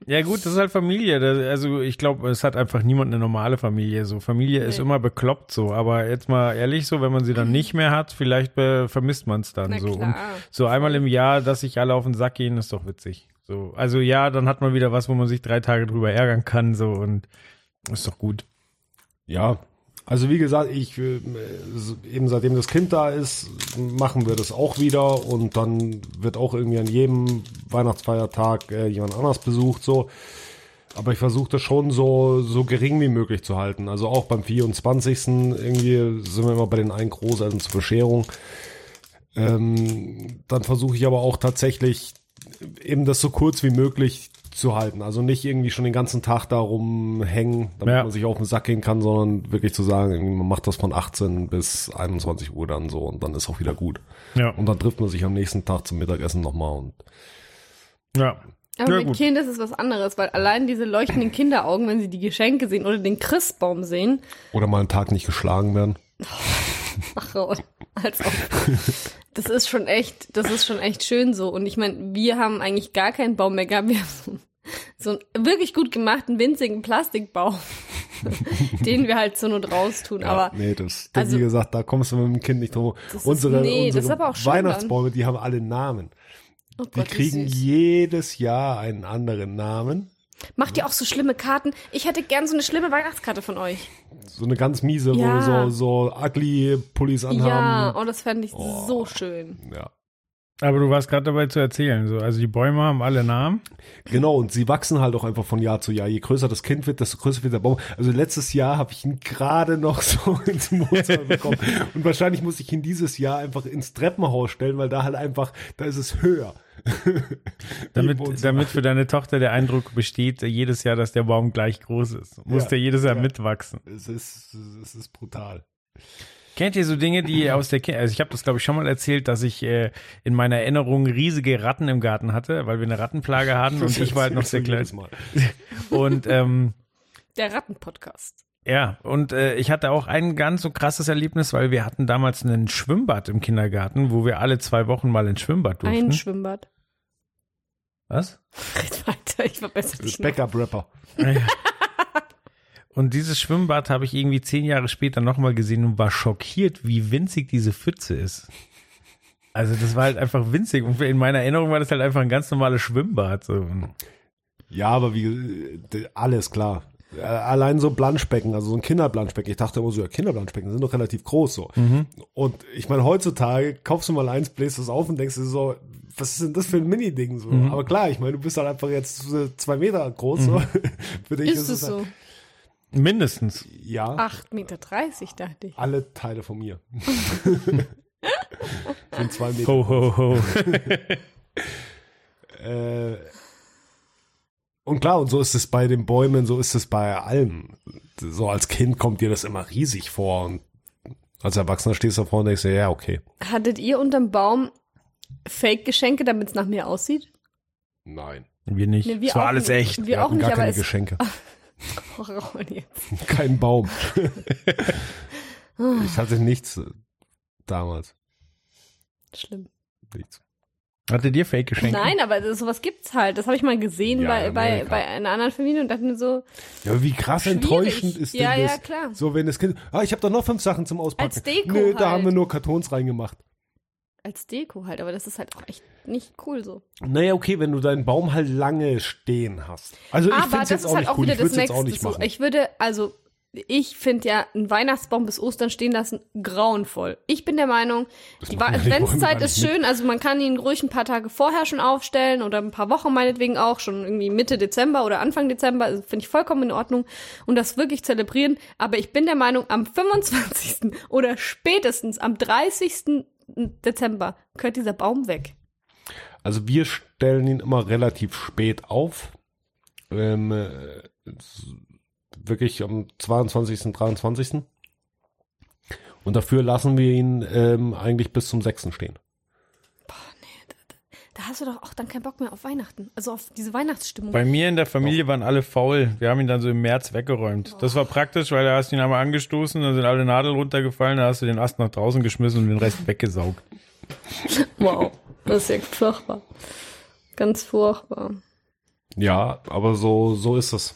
Ja gut, das ist halt Familie. Das, also ich glaube, es hat einfach niemand eine normale Familie. So Familie okay. ist immer bekloppt so. Aber jetzt mal ehrlich so, wenn man sie dann nicht mehr hat, vielleicht äh, vermisst man es dann Na so. Und so einmal im Jahr, dass sich alle auf den Sack gehen, ist doch witzig. So, also ja, dann hat man wieder was, wo man sich drei Tage drüber ärgern kann so und ist doch gut. Ja, Also wie gesagt, ich eben seitdem das Kind da ist, machen wir das auch wieder und dann wird auch irgendwie an jedem Weihnachtsfeiertag äh, jemand anders besucht, so. Aber ich versuche das schon so, so gering wie möglich zu halten. Also auch beim vierundzwanzigsten irgendwie sind wir immer bei den einen Großeltern zur Bescherung. Ähm, dann versuche ich aber auch tatsächlich eben das so kurz wie möglich zu halten. Also nicht irgendwie schon den ganzen Tag da rumhängen, damit ja. man sich auf den Sack gehen kann, sondern wirklich zu sagen, man macht das von achtzehn bis einundzwanzig Uhr dann so und dann ist auch wieder gut. Ja. Und dann trifft man sich am nächsten Tag zum Mittagessen nochmal und ja. Aber ja, mit gut. Kind ist es was anderes, weil allein diese leuchtenden Kinderaugen, wenn sie die Geschenke sehen oder den Christbaum sehen. Oder mal einen Tag nicht geschlagen werden. Ach, Raul, als ob. Das ist schon echt, das ist schon echt schön so. Und ich meine, wir haben eigentlich gar keinen Baum mehr gehabt. Wir haben so, so einen wirklich gut gemachten, winzigen Plastikbaum, den wir halt zur Not raustun. Ja, aber nee, das, das also, wie gesagt, da kommst du mit dem Kind nicht drum. Unsere, ist, nee, unsere das ist aber auch Weihnachtsbäume, die haben alle Namen. Oh Gott, die kriegen jedes Jahr einen anderen Namen. Macht ihr auch so schlimme Karten? Ich hätte gern so eine schlimme Weihnachtskarte von euch. So eine ganz miese, ja. wo so, so ugly Pullis anhaben. Ja, oh, das fände ich oh. so schön. Ja. Aber du warst gerade dabei zu erzählen. So. Also die Bäume haben alle Namen. Genau, und sie wachsen halt auch einfach von Jahr zu Jahr. Je größer das Kind wird, desto größer wird der Baum. Also letztes Jahr habe ich ihn gerade noch so ins Mozart bekommen. Und wahrscheinlich muss ich ihn dieses Jahr einfach ins Treppenhaus stellen, weil da halt einfach, da ist es höher. damit, damit für deine Tochter der Eindruck besteht, jedes Jahr, dass der Baum gleich groß ist. Muss ja, der jedes Jahr ja. mitwachsen. Es ist, es ist brutal. Kennt ihr so Dinge, die aus der Kindheit, also ich habe das glaube ich schon mal erzählt, dass ich äh, in meiner Erinnerung riesige Ratten im Garten hatte, weil wir eine Rattenplage hatten und ich war halt noch sehr klein. Und ähm, der Rattenpodcast. Ja, und äh, ich hatte auch ein ganz so krasses Erlebnis, weil wir hatten damals ein Schwimmbad im Kindergarten, wo wir alle zwei Wochen mal ins Schwimmbad durften. Ein Schwimmbad. Was? Red weiter, ich verbessere dich noch. Backup-Rapper. Ja. Und dieses Schwimmbad habe ich irgendwie zehn Jahre später nochmal gesehen und war schockiert, wie winzig diese Pfütze ist. Also das war halt einfach winzig und in meiner Erinnerung war das halt einfach ein ganz normales Schwimmbad. So. Ja, aber wie alles klar. Allein so Planschbecken, also so ein Kinderblanschbecken. Ich dachte immer so, ja, Kinderblanschbecken sind doch relativ groß so. Mhm. Und ich meine, heutzutage kaufst du mal eins, bläst das auf und denkst dir so, was ist denn das für ein Mini-Ding so? Mhm. Aber klar, ich meine, du bist halt einfach jetzt zwei Meter groß. Mhm. So. Für dich ist, ist es so. Halt, mindestens. Ja. acht Komma dreißig Meter, dachte ich. Alle Teile von mir. Sind zwei Meter. Ho, ho, ho. äh, Und klar, und so ist es bei den Bäumen, so ist es bei allem. So als Kind kommt dir das immer riesig vor. Und als Erwachsener stehst du davor und denkst dir, ja, okay. Hattet ihr unterm Baum Fake-Geschenke, damit es nach mir aussieht? Nein. Wir nicht. Nee, wir es war auch alles nicht. Echt. Wir, wir auch hatten nicht, gar keine Geschenke. Oh, Raul, jetzt. Kein Baum. Ich hatte nichts damals. Schlimm. Nichts. Hattet ihr Fake-Geschenke? Nein, aber sowas gibt's halt. Das habe ich mal gesehen ja, bei, bei, bei einer anderen Familie und dachte mir so. Ja, wie krass schwierig. Enttäuschend ist ja, denn das? Ja, klar. So, wenn das Kind, ah, ich habe da noch fünf Sachen zum Auspacken. Als Deko Nö, halt. Da haben wir nur Kartons reingemacht. Als Deko halt, aber das ist halt auch echt nicht cool so. Naja, okay, wenn du deinen Baum halt lange stehen hast. Also ich finde es jetzt auch halt nicht cool, ich würde es jetzt auch nicht machen. So, ich würde, also ich finde ja, einen Weihnachtsbaum bis Ostern stehen lassen, grauenvoll. Ich bin der Meinung, das die Adventszeit ist schön, also man kann ihn ruhig ein paar Tage vorher schon aufstellen oder ein paar Wochen meinetwegen auch, schon irgendwie Mitte Dezember oder Anfang Dezember, also finde ich vollkommen in Ordnung und das wirklich zelebrieren, aber ich bin der Meinung, am fünfundzwanzigsten oder spätestens am dreißigsten Dezember gehört dieser Baum weg. Also wir stellen ihn immer relativ spät auf. Ähm, wirklich am zweiundzwanzigsten, dreiundzwanzigsten Und dafür lassen wir ihn ähm, eigentlich bis zum sechsten stehen. Boah, nee, da, da hast du doch auch dann keinen Bock mehr auf Weihnachten. Also auf diese Weihnachtsstimmung. Bei mir in der Familie waren alle faul. Wir haben ihn dann so im März weggeräumt. Boah. Das war praktisch, weil da hast du ihn einmal angestoßen, dann sind alle Nadeln runtergefallen, da hast du den Ast nach draußen geschmissen und den Rest weggesaugt. Wow, das ist ja furchtbar. Ganz furchtbar. Ja, aber so, so ist es.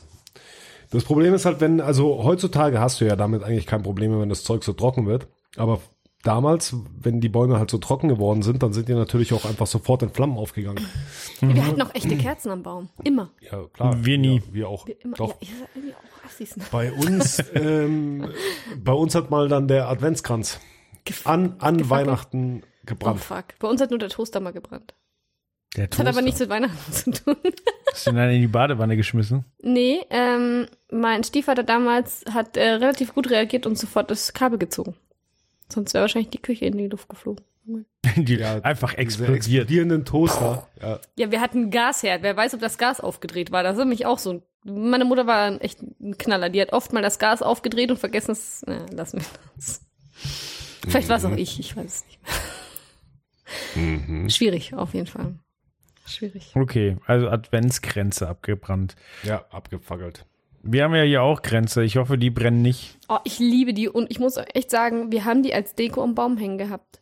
Das Problem ist halt, wenn, also heutzutage hast du ja damit eigentlich kein Problem mehr, wenn das Zeug so trocken wird. Aber damals, wenn die Bäume halt so trocken geworden sind, dann sind die natürlich auch einfach sofort in Flammen aufgegangen. Wir hatten noch echte Kerzen am Baum. Immer. Ja, klar. Wir nie. Ja, wir auch. Wir immer. Doch. Ja, ich, weiß ich es nicht. Bei uns, ähm, bei uns hat mal dann der Adventskranz Gef- an, an gefackelt. Weihnachten gebrannt. Oh fuck. Bei uns hat nur der Toaster mal gebrannt. Der Toaster. Das hat aber nichts mit Weihnachten zu tun. Hast du ihn dann in die Badewanne geschmissen? Nee, ähm, mein Stiefvater damals hat äh, relativ gut reagiert und sofort das Kabel gezogen. Sonst wäre wahrscheinlich die Küche in die Luft geflogen. Die ja, einfach explodiert. Explodierenden Toaster. Ja. ja, wir hatten einen Gasherd. Wer weiß, ob das Gas aufgedreht war. Das ist nämlich auch so ein. Meine Mutter war echt ein Knaller. Die hat oft mal das Gas aufgedreht und vergessen es. Na, lassen wir das. Vielleicht war es auch ich. Ich weiß es nicht mehr. Mhm. Schwierig, auf jeden Fall. Schwierig. Okay, also Adventskränze abgebrannt. Ja, abgefackelt. Wir haben ja hier auch Kränze. Ich hoffe, die brennen nicht. Oh, ich liebe die. Und ich muss echt sagen, wir haben die als Deko am Baum hängen gehabt.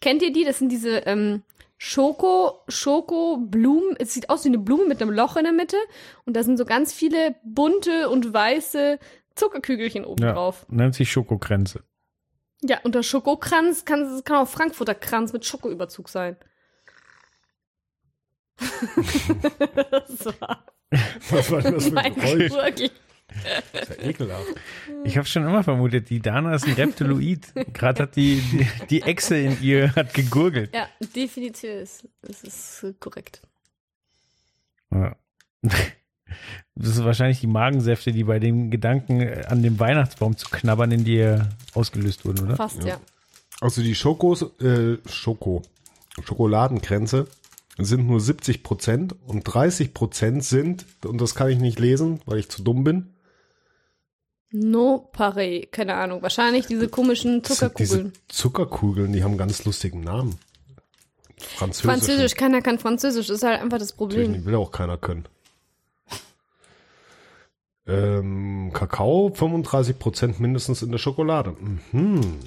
Kennt ihr die? Das sind diese ähm, Schoko, Schoko-Blumen. Es sieht aus wie eine Blume mit einem Loch in der Mitte. Und da sind so ganz viele bunte und weiße Zuckerkügelchen oben ja, drauf. Nennt sich Schokokränze. Ja, und der Schokokranz kann, kann auch Frankfurter Kranz mit Schokoüberzug sein. Das war Was war das für ein Geräusch? Wirklich. Das ist ja ekelhaft. Ich habe schon immer vermutet, die Dana ist ein Reptiloid. Gerade hat die, die, die Echse in ihr hat gegurgelt. Ja, definitiv ist das ist korrekt. Ja. Das ist wahrscheinlich die Magensäfte, die bei dem Gedanken an dem Weihnachtsbaum zu knabbern in dir ausgelöst wurden, oder? Fast, ja. ja. Also die Schokos, äh, Schoko, Schokoladenkränze sind nur siebzig Prozent und dreißig Prozent sind, und das kann ich nicht lesen, weil ich zu dumm bin. No pare, keine Ahnung. Wahrscheinlich diese komischen Zuckerkugeln. Diese Zuckerkugeln, die haben einen ganz lustigen Namen. Französisch. Französisch, keiner kann Französisch, ist halt einfach das Problem. Natürlich will auch keiner können. Ähm, Kakao, fünfunddreißig Prozent mindestens in der Schokolade. Mhm.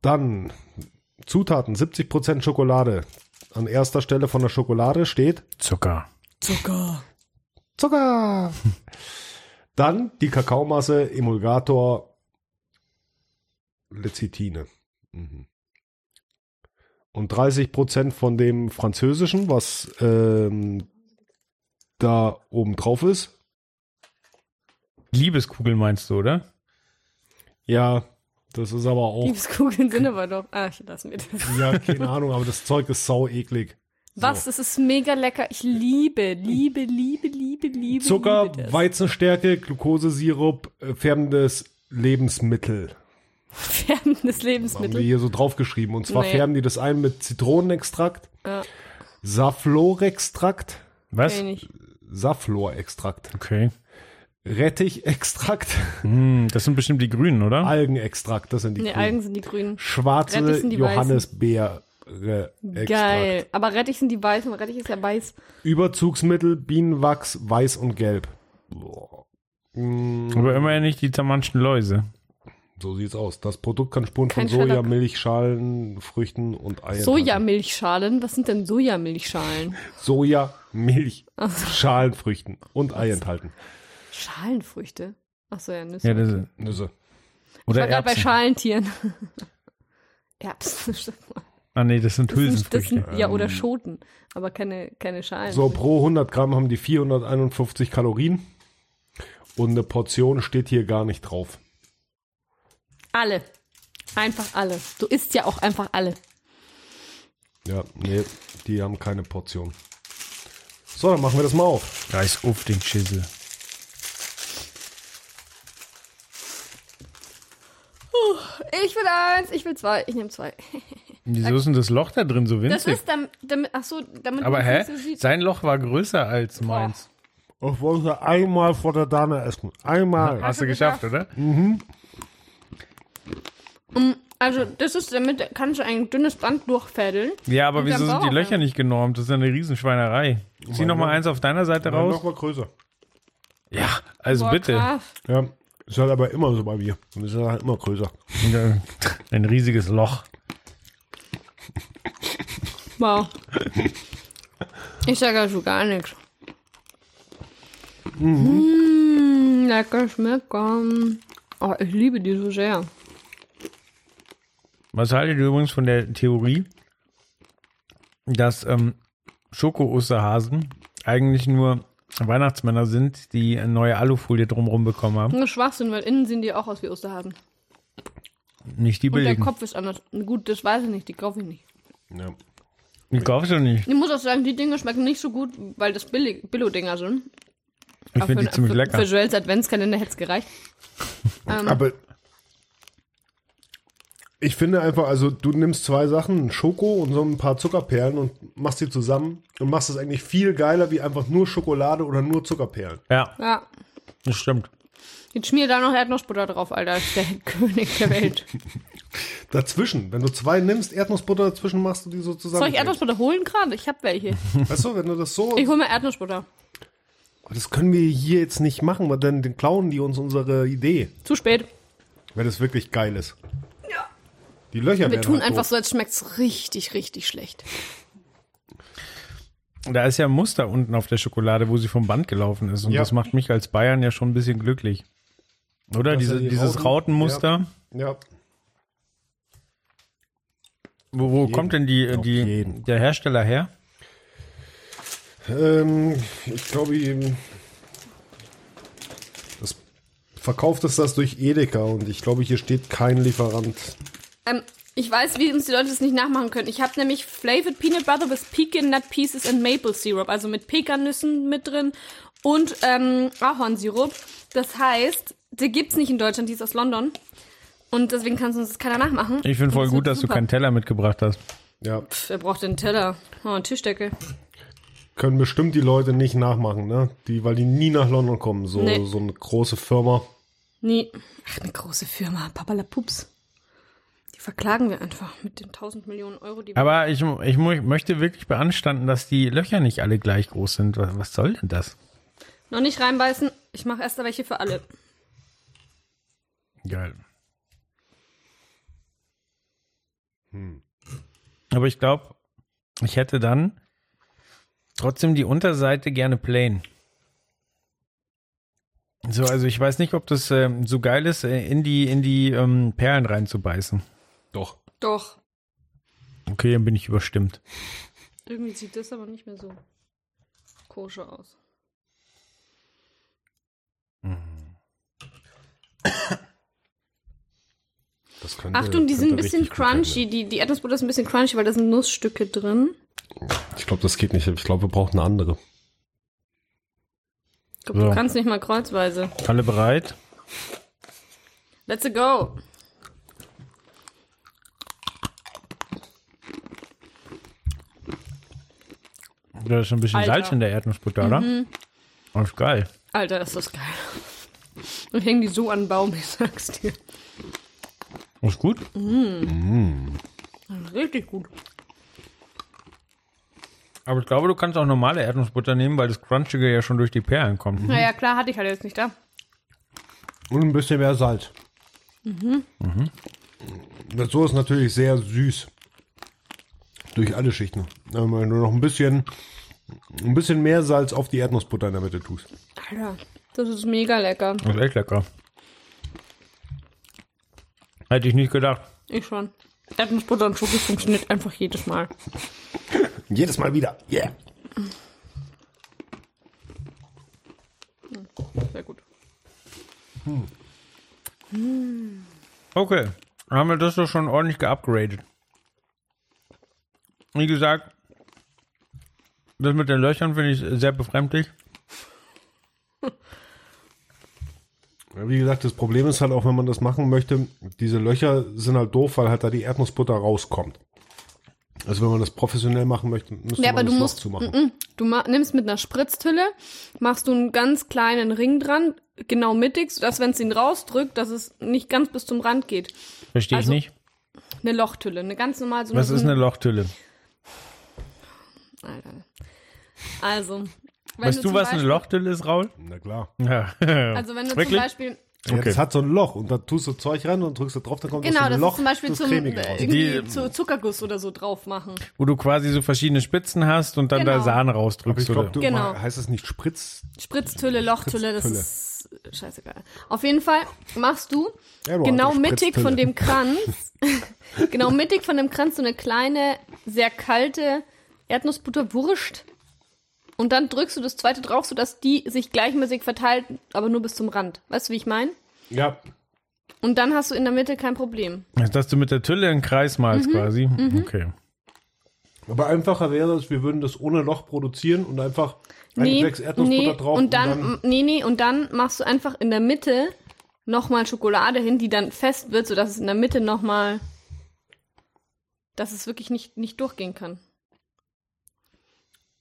Dann Zutaten, siebzig Prozent Schokolade. An erster Stelle von der Schokolade steht Zucker. Zucker. Zucker. Dann die Kakaomasse, Emulgator, Lecithine. Mhm. Und dreißig Prozent von dem Französischen, was ähm, da oben drauf ist. Liebeskugeln meinst du, oder? Ja. Das ist aber auch. Liebeskugeln sind aber doch. Ah, ich lasse mir das. Ja, keine Ahnung, aber das Zeug ist sau eklig. Was? So. Es ist mega lecker. Ich liebe, liebe, liebe, liebe, liebe. Zucker, liebe das. Weizenstärke, Glukosesirup, äh, färbendes Lebensmittel. Färbendes Lebensmittel? Haben wir hier so draufgeschrieben. Und zwar naja. färben die das ein mit Zitronenextrakt, ja. Safflorextrakt. Was? Safflorextrakt. Okay. Rettichextrakt. Mm, das sind bestimmt die Grünen, oder? Algenextrakt, das sind die nee, Grünen. Algen sind die Grünen. Schwarze Johannisbeere-Extrakt. Geil, aber Rettich sind die Weißen, Rettich ist ja weiß. Überzugsmittel, Bienenwachs, Weiß und Gelb. Boah. Aber immerhin nicht die zermanschten Läuse. So sieht's aus. Das Produkt kann Spuren Kein von Soja, Milchschalen, Früchten und Eiern. Sojamilchschalen? Was sind denn Sojamilchschalen? Soja, Milch, Schalen, Früchten und Ei enthalten. Schalenfrüchte? Achso, ja, Nüsse. Ja, Nüsse. Nüsse. Oder ich war gerade bei Schalentieren. Erbsen, stimmt mal. Ah, nee, das sind das Hülsenfrüchte. Sind, sind, ja, oder Schoten, aber keine, keine Schalen. So, pro hundert Gramm haben die vierhunderteinundfünfzig Kalorien und eine Portion steht hier gar nicht drauf. Alle. Einfach alle. Du isst ja auch einfach alle. Ja, nee, die haben keine Portion. So, dann machen wir das mal auf. Reiß auf den Schissel. Ich will eins, ich will zwei, ich nehme zwei. Wieso ist denn das Loch da drin so winzig? Das ist damit, damit ach so, damit Aber hä? So sieht. Sein Loch war größer als meins. Oh. Ich wollte einmal vor der Dana essen. Einmal. Hast du geschafft, oder? Mhm. Also, das ist, damit kannst du ein dünnes Band durchfädeln. Ja, aber wieso sind die Löcher nicht genormt? Das ist ja eine Riesenschweinerei. Zieh nochmal eins auf deiner Seite raus. Noch mal größer. Ja, also Boah, bitte. Krass. Ja. Das ist halt aber immer so bei mir. Und das ist halt immer größer. Ein riesiges Loch. Wow. Ich sage dazu gar nichts. Mhm. Mmh, lecker Schmecker. Oh, ich liebe die so sehr. Was haltet ihr übrigens von der Theorie, dass ähm, Schoko-Osterhasen eigentlich nur Weihnachtsmänner sind, die eine neue Alufolie drumherum bekommen haben. Schwachsinn, weil innen sehen die auch aus wie Osterhasen. Nicht die billigen. Und der Kopf ist anders. Gut, das weiß ich nicht, die kaufe ich nicht. Ja. Die kaufst du nicht. Ich muss auch sagen, die Dinger schmecken nicht so gut, weil das billig Billo-Dinger sind. Ich finde die ziemlich für, lecker. Für Joels Adventskalender hätte es gereicht. ähm, Aber ich finde einfach, also du nimmst zwei Sachen, Schoko und so ein paar Zuckerperlen und machst die zusammen und machst das eigentlich viel geiler wie einfach nur Schokolade oder nur Zuckerperlen. Ja, ja. Das stimmt. Jetzt schmier da noch Erdnussbutter drauf, Alter. Das ist der König der Welt. Dazwischen. Wenn du zwei nimmst, Erdnussbutter dazwischen, machst du die so zusammen. Soll ich Erdnussbutter holen gerade? Ich hab welche. Weißt du, wenn du das so... Ich hol mir Erdnussbutter. Das können wir hier jetzt nicht machen, weil dann klauen die uns unsere Idee. Zu spät. Weil das wirklich geil ist. Ja. Die Löcher werden wir tun halt einfach doof. So, als schmeckt es richtig, richtig schlecht. Da ist ja ein Muster unten auf der Schokolade, wo sie vom Band gelaufen ist. Und ja, das macht mich als Bayern ja schon ein bisschen glücklich. Oder? Diese, die dieses Rauten. Rautenmuster. Ja. Ja. Wo, wo kommt denn die, die, der Hersteller her? Ähm, ich glaube, das verkauft ist das durch Edeka und ich glaube, hier steht kein Lieferant. Ähm, ich weiß, wie uns die Leute das nicht nachmachen können. Ich habe nämlich Flavored Peanut Butter with Pecan Nut Pieces and Maple Syrup, also mit Pekannüssen mit drin und ähm, Ahornsirup. Das heißt, die gibt's nicht in Deutschland, die ist aus London. Und deswegen kann es uns keiner nachmachen. Ich finde voll gut, dass super. Du keinen Teller mitgebracht hast. Ja. Pff, wer braucht denn einen Teller? Oh, eine Tischdecke. Können bestimmt die Leute nicht nachmachen, ne? Die, weil die nie nach London kommen. So, nee. So eine große Firma. Nie. Ach, eine große Firma. Papalapups. Die verklagen wir einfach mit den tausend Millionen Euro. Die Aber ich, ich möchte wirklich beanstanden, dass die Löcher nicht alle gleich groß sind. Was, was soll denn das? Noch nicht reinbeißen. Ich mache erst welche für alle. Geil. Hm. Aber ich glaube, ich hätte dann trotzdem die Unterseite gerne plain. So, also ich weiß nicht, ob das äh, so geil ist, äh, in die, in die ähm, Perlen reinzubeißen. Doch. Doch. Okay, dann bin ich überstimmt. Irgendwie sieht das aber nicht mehr so koscher aus. Mhm. Das könnte, Achtung, die sind ein bisschen crunchy. Die, die Erdnussbutter ist ein bisschen crunchy, weil da sind Nussstücke drin. Ich glaube, das geht nicht. Ich glaube, wir brauchen eine andere. Ich glaube, so. Du kannst nicht mal kreuzweise. Alle bereit? Let's go. Da ist schon ein bisschen Alter. Salz in der Erdnussbutter, mhm. Oder? Das ist geil. Alter, ist das geil. Und hängen die so an den Baum, ich sag's dir. Ist gut? Mm. Mm. Richtig gut. Aber ich glaube, du kannst auch normale Erdnussbutter nehmen, weil das Crunchige ja schon durch die Perlen kommt. Mhm. Naja, klar, hatte ich halt jetzt nicht da. Und ein bisschen mehr Salz. Mhm. Mhm. Das so ist natürlich sehr süß. Durch alle Schichten. Wenn du noch ein bisschen, ein bisschen mehr Salz auf die Erdnussbutter in der Mitte tust. Alter, das ist mega lecker. Das ist echt lecker. Hätte ich nicht gedacht. Ich schon. Erdnussbutter und Schoki funktioniert einfach jedes Mal. Jedes Mal wieder. Yeah. Sehr gut. Hm. Okay. Haben wir das doch schon ordentlich geupgradet. Wie gesagt, das mit den Löchern finde ich sehr befremdlich. Wie gesagt, das Problem ist halt auch, wenn man das machen möchte, diese Löcher sind halt doof, weil halt da die Erdnussbutter rauskommt. Also wenn man das professionell machen möchte, müsste ja, man aber das musst, noch zumachen. M-m. Du ma- nimmst mit einer Spritztülle, machst du einen ganz kleinen Ring dran, genau mittig, sodass, wenn es ihn rausdrückt, dass es nicht ganz bis zum Rand geht. Verstehe also, ich nicht. Eine Lochtülle, eine ganz normale... So Was eine, ist eine Lochtülle? Alter. Also... Wenn weißt du, du was Beispiel, eine Lochtülle ist, Raul? Na klar. Ja. Also wenn du Wirklich? zum Beispiel... Ja, okay. Das hat so ein Loch und da tust du Zeug rein und drückst da drauf, dann kommt genau, das so ein Loch. Genau, das ist zum Beispiel zum, irgendwie die, zu Zuckerguss oder so drauf machen. Wo du quasi so verschiedene Spitzen hast und dann genau. da Sahne rausdrückst. Aber ich glaube, genau. heißt das nicht Spritz... Spritztülle, Lochtülle, das ist scheißegal. Auf jeden Fall machst du ja, genau mittig von dem Kranz, genau mittig von dem Kranz so eine kleine, sehr kalte Erdnussbutterwurst. Und dann drückst du das zweite drauf, sodass die sich gleichmäßig verteilt, aber nur bis zum Rand. Weißt du, wie ich meine? Ja. Und dann hast du in der Mitte kein Problem. Dass du mit der Tülle einen Kreis malst, mhm, quasi? Mhm. Okay. Aber einfacher wäre es, wir würden das ohne Loch produzieren und einfach eine nee, sechs Erdnussbutter nee, drauf. Und dann, und dann, nee, nee, und dann machst du einfach in der Mitte nochmal Schokolade hin, die dann fest wird, sodass es in der Mitte nochmal, dass es wirklich nicht, nicht durchgehen kann.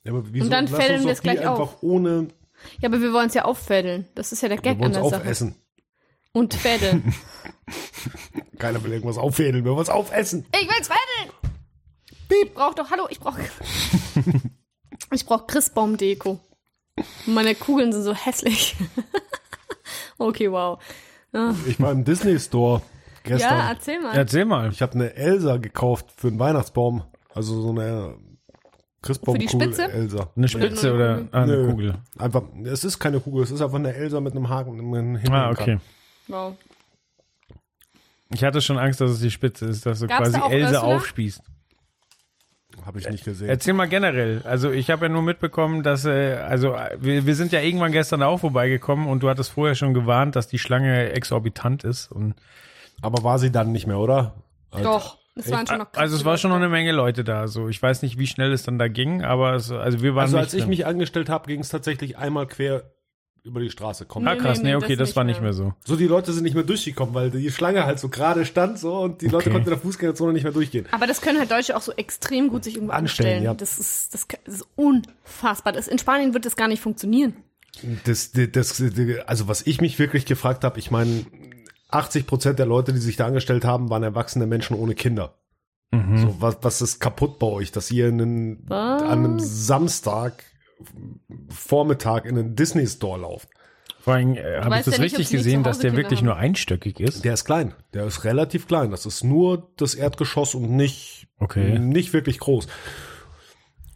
Ja, aber wieso? Und dann fädeln wir es gleich auf. Ohne ja, aber wir wollen es ja auffädeln. Das ist ja der Gag an der Sache. Aufessen. Und fädeln. Keiner will irgendwas auffädeln, wir wollen es aufessen. Ich will's fädeln! Piep, brauch doch, hallo, ich brauch ich brauch Christbaumdeko. Meine Kugeln sind so hässlich. Okay, wow. Ja. Ich war im Disney Store gestern. Ja, erzähl mal. Erzähl mal. Ich habe eine Elsa gekauft für einen Weihnachtsbaum. Also so eine Christbaumkugel. Für die Spitze? Elsa. Eine Spitze oder eine, eine Kugel. Kugel? Einfach, es ist keine Kugel, es ist einfach eine Elsa mit einem Haken im Hintergrund. Ah, okay. Wow. Ich hatte schon Angst, dass es die Spitze ist, dass du Gab's quasi da Elsa Ösler? Aufspießt. Habe ich nicht gesehen. Erzähl mal generell. Also ich habe ja nur mitbekommen, dass, äh, also wir, wir sind ja irgendwann gestern auch vorbeigekommen und du hattest vorher schon gewarnt, dass die Schlange exorbitant ist. Und aber war sie dann nicht mehr, oder? Also doch. Es waren schon noch also es war schon noch eine Menge Leute da. So, ich weiß nicht, wie schnell es dann da ging, aber es, also wir waren also als ich drin. Mich angestellt habe, ging es tatsächlich einmal quer über die Straße kommen. Ah, krass, nee, nee, nee okay, das, das war nicht mehr. Nicht mehr so. So, die Leute sind nicht mehr durchgekommen, weil die Schlange halt so gerade stand so und die Leute okay. konnten in der Fußgängerzone nicht mehr durchgehen. Aber das können halt Deutsche auch so extrem gut sich irgendwo anstellen. anstellen. Ja. Das, ist, das ist unfassbar. Das, in Spanien wird das gar nicht funktionieren. Das, das, also was ich mich wirklich gefragt habe, ich meine, achtzig Prozent der Leute, die sich da angestellt haben, waren erwachsene Menschen ohne Kinder. Mhm. So, was, was ist kaputt bei euch, dass ihr einen, an einem Samstag Vormittag in den Disney Store lauft. Vor allem äh, habe ich das ja nicht, richtig gesehen, dass der Kinder wirklich haben. Nur einstöckig ist. Der ist klein. Der ist relativ klein. Das ist nur das Erdgeschoss und nicht, okay. nicht wirklich groß.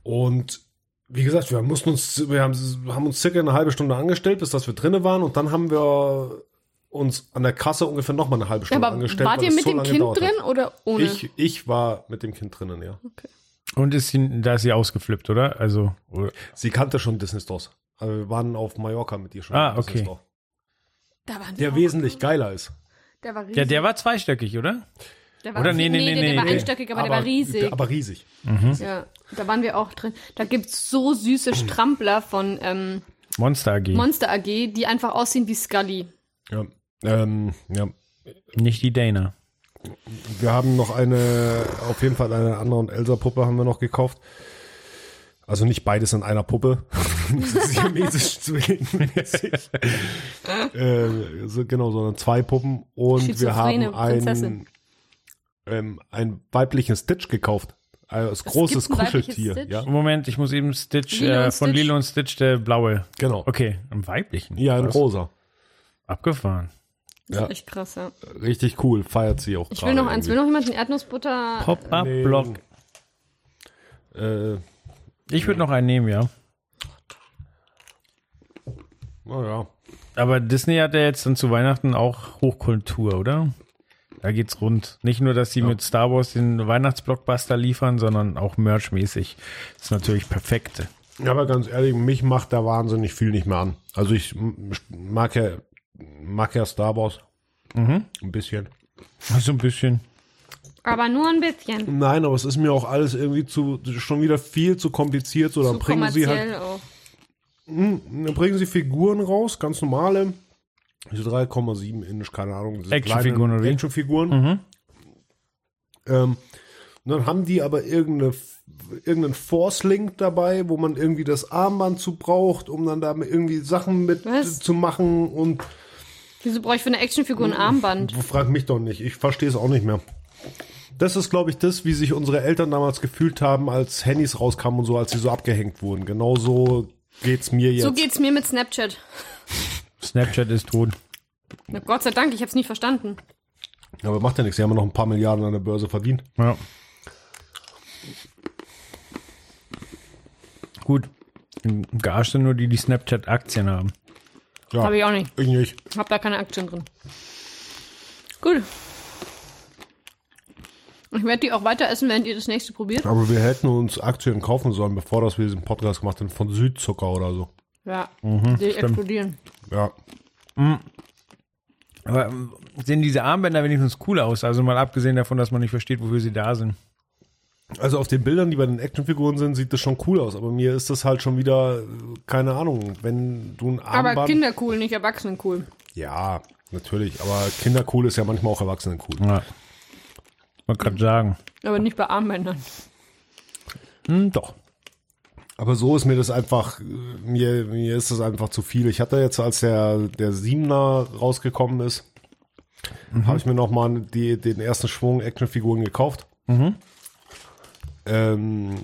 Und wie gesagt, wir mussten uns, wir haben, haben uns circa eine halbe Stunde angestellt, bis dass wir drinnen waren und dann haben wir uns an der Kasse ungefähr nochmal eine halbe Stunde ja, aber angestellt. Wart ihr mit so dem Kind drin hat. Oder ohne? Ich, ich war mit dem Kind drinnen, ja. Okay. Und ist sie, da ist sie ausgeflippt, oder? Also oder? Sie kannte schon Disney Stores. Also wir waren auf Mallorca mit ihr schon. Ah, okay. Da waren der wesentlich gut. geiler ist. Der war riesig. Ja, der war zweistöckig, oder? Der war oder? Nee, nee, nee, nee, nee, der nee, war nee. einstöckig, aber, aber der war riesig. Aber riesig. Mhm. Ja, da waren wir auch drin. Da gibt's so süße Strampler von ähm, Monster A G. Monster A G, die einfach aussehen wie Scully. Ja, ähm, ja. Nicht die Dana. Wir haben noch eine, auf jeden Fall eine Anna- und Elsa-Puppe haben wir noch gekauft. Also nicht beides in einer Puppe. Das ist chinesisch zu mäßig. äh, so, genau, sondern zwei Puppen. Und wir haben ein, ähm, ein weibliches Stitch gekauft. Also das großes Kuscheltier. Ja? Moment, ich muss eben Stitch, Lilo äh, von Stitch. Lilo und Stitch, der blaue. Genau. Okay, im weiblichen. Ja, in rosa. Abgefahren. Das ja. ist echt krass, ja. Richtig cool, feiert sie auch. Ich will noch eins, will noch jemand einen Erdnussbutter... Pop-Up-Block. Äh, ich würde ja. noch einen nehmen, ja. Naja. Aber Disney hat ja jetzt dann zu Weihnachten auch Hochkultur, oder? Da geht's rund. Nicht nur, dass sie ja. mit Star Wars den Weihnachtsblockbuster liefern, sondern auch merchmäßig. Das ist natürlich perfekt. Ja, aber ganz ehrlich, mich macht da wahnsinnig viel nicht mehr an. Also ich mag ja... Mag ja Star Wars. Mhm. Ein bisschen. Also ein bisschen. Aber nur ein bisschen. Nein, aber es ist mir auch alles irgendwie zu schon wieder viel zu kompliziert. So, dann bringen sie halt. Auch. Dann bringen sie Figuren raus, ganz normale. Diese drei Komma sieben Inch, keine Ahnung. Actionfiguren oder wie? Actionfiguren. Mhm. Ähm, dann haben die aber irgendeine, irgendeinen Force-Link dabei, wo man irgendwie das Armband zu braucht, um dann da irgendwie Sachen mit Was? zu machen und. Wieso brauche ich für eine Actionfigur ein Armband? Frag mich doch nicht. Ich verstehe es auch nicht mehr. Das ist, glaube ich, das, wie sich unsere Eltern damals gefühlt haben, als Handys rauskamen und so, als sie so abgehängt wurden. Genau so geht's mir jetzt. So geht's mir mit Snapchat. Snapchat ist tot. Na Gott sei Dank, ich hab's nicht verstanden. Aber macht ja nichts. Sie haben ja noch ein paar Milliarden an der Börse verdient. Ja. Gut. Gearscht sind nur die, die Snapchat-Aktien haben. Ja, habe ich auch nicht. Ich nicht. Hab da keine Aktien drin. Gut. Ich werde die auch weiter essen, während ihr das nächste probiert. Aber wir hätten uns Aktien kaufen sollen, bevor das wir diesen Podcast gemacht haben, von Südzucker oder so. Ja, mhm, die stimmt. Explodieren. Ja. Mhm. Aber sehen diese Armbänder wenigstens cool aus? Also mal abgesehen davon, dass man nicht versteht, wofür sie da sind. Also auf den Bildern, die bei den Actionfiguren sind, sieht das schon cool aus. Aber mir ist das halt schon wieder, keine Ahnung, wenn du ein Armband... Aber Kinder cool, nicht Erwachsenen cool. Ja, natürlich. Aber Kinder cool ist ja manchmal auch Erwachsenen cool. Ja. Man kann sagen. Aber nicht bei Armbändern. Hm, doch. Aber so ist mir das einfach, mir, mir ist das einfach zu viel. Ich hatte jetzt, als der, der Siebener rausgekommen ist, mhm. habe ich mir nochmal den ersten Schwung Actionfiguren gekauft. Mhm. Ähm,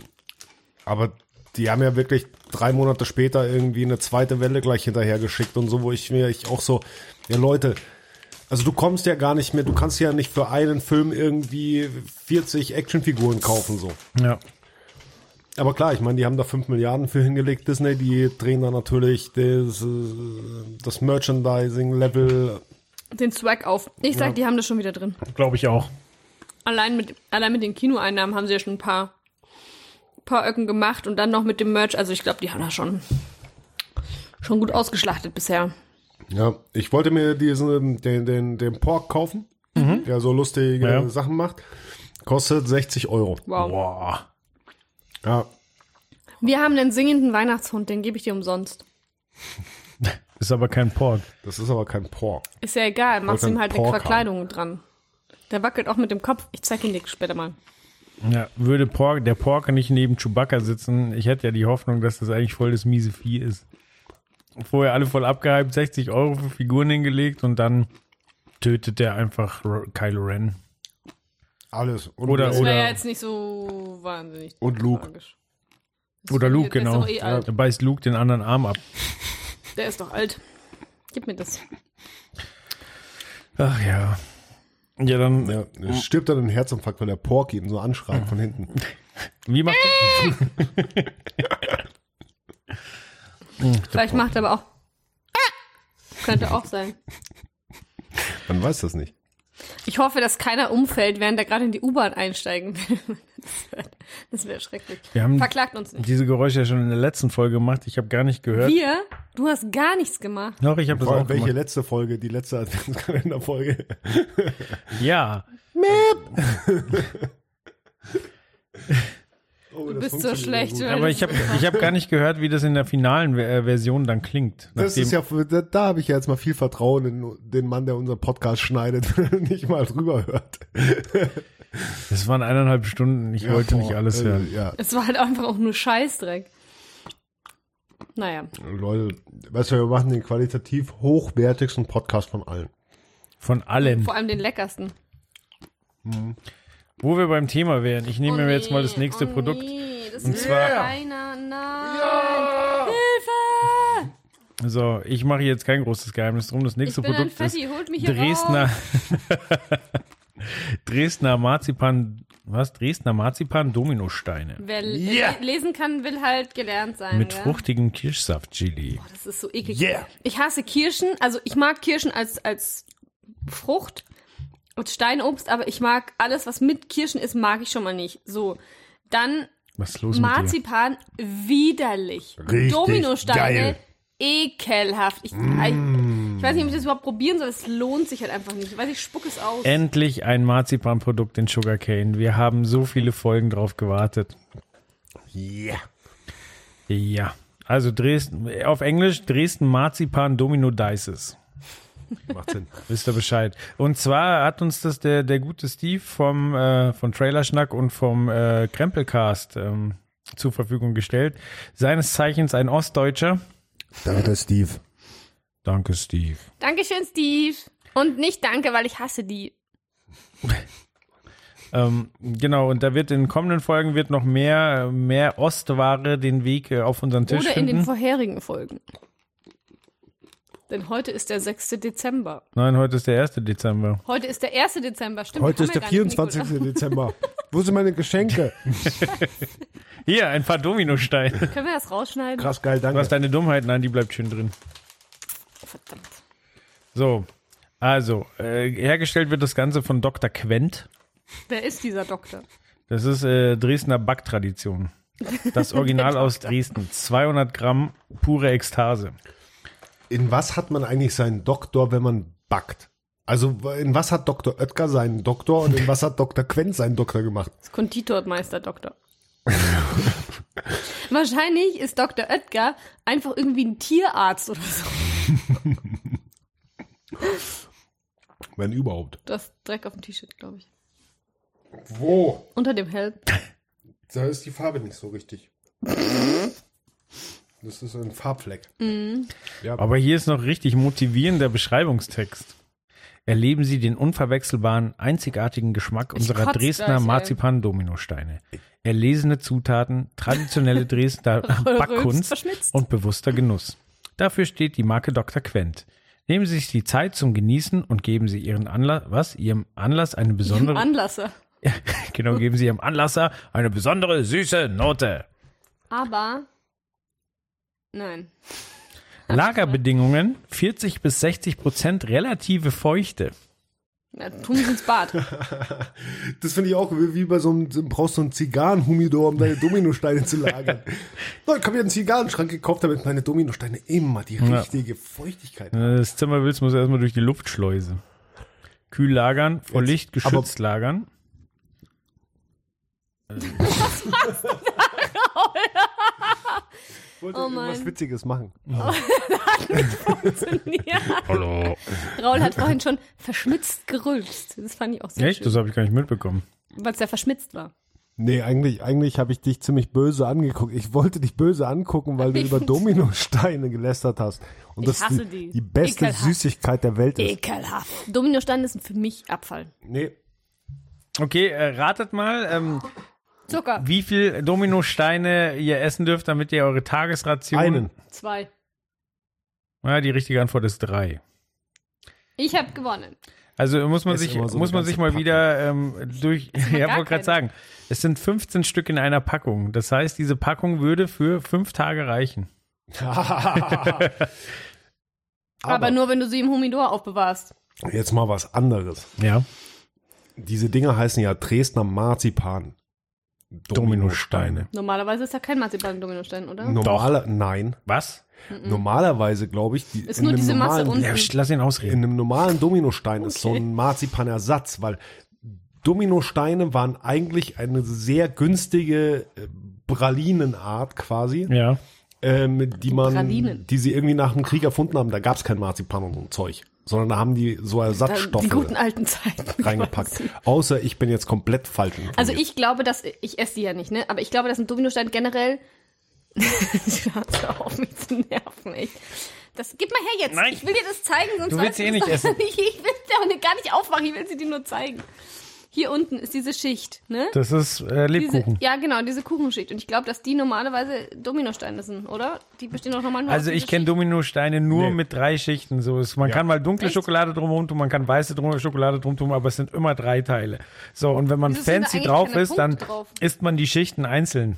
aber die haben ja wirklich drei Monate später irgendwie eine zweite Welle gleich hinterher geschickt und so, wo ich mir ich auch so, ja Leute, also du kommst ja gar nicht mehr, du kannst ja nicht für einen Film irgendwie vierzig Actionfiguren kaufen, so. Ja. Aber klar, ich meine, die haben da fünf Milliarden für hingelegt, Disney, die drehen da natürlich das, das Merchandising-Level. Den Swag auf. Ich sag, ja. Die haben das schon wieder drin. Glaube ich auch. Allein mit, allein mit den Kinoeinnahmen haben sie ja schon ein paar, paar Öcken gemacht und dann noch mit dem Merch. Also ich glaube, die haben da schon, schon gut ausgeschlachtet bisher. Ja, ich wollte mir diesen, den, den, den Pork kaufen, mhm. der so lustige ja. Sachen macht. Kostet sechzig Euro. Wow. wow. Ja. Wir haben einen singenden Weihnachtshund, den gebe ich dir umsonst. Ist aber kein Pork. Das ist aber kein Pork. Ist ja egal, machst ihm halt eine Verkleidung haben. Dran. Der wackelt auch mit dem Kopf. Ich zeig ihn dir später mal. Ja, würde Pork, der Porker nicht neben Chewbacca sitzen, ich hätte ja die Hoffnung, dass das eigentlich voll das miese Vieh ist. Vorher alle voll abgehypt, sechzig Euro für Figuren hingelegt und dann tötet der einfach Kylo Ren. Alles. Und oder, das wäre ja jetzt nicht so wahnsinnig. Und Luke. Oder Luke, genau. Eh ja, dann beißt Luke den anderen Arm ab. Der ist doch alt. Gib mir das. Ach ja. Ja, dann ja, er stirbt dann ein Herzinfarkt, weil der Pork ihn so anschreit mhm. von hinten. Wie macht er? Vielleicht macht er aber auch. Könnte auch sein. Man weiß das nicht. Ich hoffe, dass keiner umfällt, während er gerade in die U-Bahn einsteigen will. Das wäre wär schrecklich. Wir haben Verklagt uns nicht. Diese Geräusche ja schon in der letzten Folge gemacht. Ich habe gar nicht gehört. Wir? Du hast gar nichts gemacht. Doch, ich habe das auch welche gemacht. Welche letzte Folge? Die letzte Adventskalender-Folge. Ja. Mip. Oh, du bist so schlecht. Aber ich habe ich hab gar nicht gehört, wie das in der finalen Version dann klingt. Das ist ja, da, da habe ich ja jetzt mal viel Vertrauen in den Mann, der unseren Podcast schneidet, nicht mal drüber hört. Das waren eineinhalb Stunden, ich ja, wollte boah, nicht alles hören. Äh, ja. Es war halt einfach auch nur Scheißdreck. Naja. Leute, weißt du, wir machen den qualitativ hochwertigsten Podcast von allen. Von allem. Vor allem den leckersten. Mhm. Wo wir beim Thema wären. Ich nehme oh nee, mir jetzt mal das nächste oh Produkt. Nee, das und ist zwar keiner, nein. Ja. Hilfe! So, ich mache jetzt kein großes Geheimnis drum. Das nächste Produkt Fetti, ist holt mich hier Dresdner Dresdner Marzipan, was? Dresdner Marzipan Dominosteine. Wer yeah. lesen kann, will halt gelernt sein. Mit ja? fruchtigem Kirschsaft-Chili. Oh, das ist so eklig. Yeah. Ich hasse Kirschen, also ich mag Kirschen als als Frucht. Und Steinobst, aber ich mag alles, was mit Kirschen ist, mag ich schon mal nicht. So, dann was ist los Marzipan, mit dir? Widerlich. Richtig Dominosteine, geil. Ekelhaft. Ich, mm. ich weiß nicht, ob ich das überhaupt probieren soll, es lohnt sich halt einfach nicht. Ich weiß, ich spuck es aus. Endlich ein Marzipanprodukt in Sugar Cane. Wir haben so viele Folgen drauf gewartet. Ja. Yeah. Ja. Also Dresden, auf Englisch Dresden Marzipan Domino Dices. Macht Sinn. Wisst ihr Bescheid. Und zwar hat uns das der, der gute Steve vom, äh, von Trailerschnack und vom äh, Krempelcast ähm, zur Verfügung gestellt. Seines Zeichens ein Ostdeutscher. Danke, Steve. Danke, Steve. Dankeschön, Steve. Und nicht danke, weil ich hasse die. ähm, genau, und da wird in den kommenden Folgen wird noch mehr, mehr Ostware den Weg äh, auf unseren Tisch Oder finden. Oder in den vorherigen Folgen. Denn heute ist der sechste Dezember. Nein, heute ist der erste Dezember. Heute ist der erste Dezember, stimmt. Heute ist der vierundzwanzigste Dezember. Wo sind meine Geschenke? Hier, ein paar Dominosteine. Können wir das rausschneiden? Krass, geil, danke. Du hast deine Dummheit, nein, die bleibt schön drin. Verdammt. So, also, äh, hergestellt wird das Ganze von Doktor Quendt. Wer ist dieser Doktor? Das ist äh, Dresdner Backtradition. Das Original aus Dresden. zweihundert Gramm pure Ekstase. In was hat man eigentlich seinen Doktor, wenn man backt? Also in was hat Doktor Oetker seinen Doktor und in was hat Doktor Quendt seinen Doktor gemacht? Das Konditormeister-Doktor. Wahrscheinlich ist Doktor Oetker einfach irgendwie ein Tierarzt oder so. Wenn überhaupt. Du hast Dreck auf dem T-Shirt, glaube ich. Wo? Unter dem Helm. Da ist die Farbe nicht so richtig. Das ist ein Farbfleck. Mhm. Ja. Aber hier ist noch richtig motivierender Beschreibungstext. Erleben Sie den unverwechselbaren, einzigartigen Geschmack ich unserer Dresdner Marzipan-Dominosteine. Erlesene Zutaten, traditionelle Dresdner Backkunst und bewusster Genuss. Dafür steht die Marke Doktor Quendt. Nehmen Sie sich die Zeit zum Genießen und geben Sie Ihren Anlass, was? Ihrem Anlass eine besondere... Ihrem Anlasser. Genau, geben Sie Ihrem Anlasser eine besondere süße Note. Aber, nein. Lagerbedingungen, vierzig bis sechzig Prozent relative Feuchte. Ja, tun Sie ins Bad. Das finde ich auch, wie bei so einem, brauchst du einen Zigarrenhumidor, um deine Dominosteine zu lagern. So, ich habe mir einen Zigarrenschrank gekauft, damit meine Dominosteine immer die richtige ja. Feuchtigkeit haben. Das Zimmer willst, muss erstmal durch die Luftschleuse. Kühl lagern, vor Jetzt, Licht geschützt lagern. Was machst du da? Ich wollte oh irgendwas Witziges machen. Oh. Das hat nicht funktioniert. Hallo. Raul hat vorhin schon verschmitzt gerülpst. Das fand ich auch sehr Echt? Schön. Echt? Das habe ich gar nicht mitbekommen. Weil es ja verschmitzt war. Nee, eigentlich, eigentlich habe ich dich ziemlich böse angeguckt. Ich wollte dich böse angucken, weil du über Dominosteine gelästert hast. Und ich das hasse die, die. die beste Ekelhaft. Süßigkeit der Welt ist. Ekelhaft. Dominosteine sind für mich Abfall. Nee. Okay, äh, ratet mal. Ähm, Zucker. Wie viel Dominosteine ihr essen dürft, damit ihr eure Tagesration... Einen. Zwei. Ja, die richtige Antwort ist drei. Ich habe gewonnen. Also muss man sich, so muss man sich mal Packung. wieder ähm, durch... Ja, wollte gerade sagen, es sind fünfzehn Stück in einer Packung. Das heißt, diese Packung würde für fünf Tage reichen. Aber, Aber nur, wenn du sie im Humidor aufbewahrst. Jetzt mal was anderes. Ja. Diese Dinger heißen ja Dresdner Marzipan. Dominosteine. Normalerweise ist ja kein Marzipan-Dominostein, oder? Normaler, nein. Was? Mm-mm. Normalerweise, glaube ich, die, ist in nur einem diese normalen, Masse unten. Ja, lass ihn ausreden. In einem normalen Dominostein okay. ist so ein Marzipanersatz, weil Dominosteine waren eigentlich eine sehr günstige Pralinenart quasi. Ja. Ähm, die man, Pralinen. die sie irgendwie nach dem Krieg erfunden haben. Da gab es kein Marzipan und so ein Zeug, sondern da haben die so Ersatzstoffe die guten alten Zeiten reingepackt. Quasi. Außer ich bin jetzt komplett falsch. Also ich glaube, dass, ich esse die ja nicht, ne? Aber ich glaube, dass ein Dominostein generell, ich hör auf mich zu nerven, echt. Das, gib mal her jetzt. Nein. Ich will dir das zeigen, sonst du willst sie eh nicht essen. Ich will dir gar nicht aufmachen, ich will sie dir nur zeigen. Hier unten ist diese Schicht, ne? Das ist äh, Lebkuchen. Diese, ja, genau, diese Kuchenschicht. Und ich glaube, dass die normalerweise Dominosteine sind, oder? Die bestehen auch normal nur Also ich kenne Dominosteine nur nee. mit drei Schichten. So ist, man ja. kann mal dunkle Echt? Schokolade drumherum tun, man kann weiße drum, Schokolade drum tun, aber es sind immer drei Teile. So, und wenn man Dieses fancy drauf ist, Punkte dann drauf. isst man die Schichten einzeln.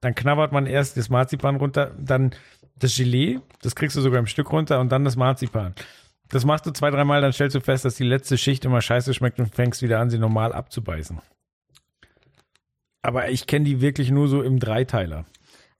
Dann knabbert man erst das Marzipan runter, dann das Gelee, das kriegst du sogar im Stück runter, und dann das Marzipan. Das machst du zwei, dreimal, dann stellst du fest, dass die letzte Schicht immer scheiße schmeckt und fängst wieder an, sie normal abzubeißen. Aber ich kenne die wirklich nur so im Dreiteiler.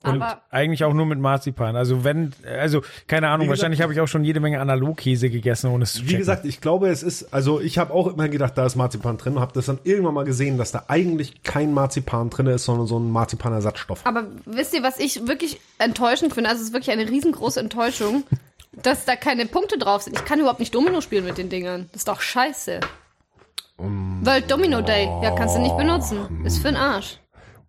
Und aber eigentlich auch nur mit Marzipan. Also wenn, also keine Ahnung, gesagt, wahrscheinlich habe ich auch schon jede Menge Analogkäse gegessen, ohne es zu checken. Wie gesagt, ich glaube, es ist, also ich habe auch immer gedacht, da ist Marzipan drin und habe das dann irgendwann mal gesehen, dass da eigentlich kein Marzipan drin ist, sondern so ein Marzipanersatzstoff. Aber wisst ihr, was ich wirklich enttäuschend finde? Also es ist wirklich eine riesengroße Enttäuschung. Dass da keine Punkte drauf sind. Ich kann überhaupt nicht Domino spielen mit den Dingern. Das ist doch scheiße. Um, World Domino Day. Ja, kannst du nicht benutzen. Ist für den Arsch.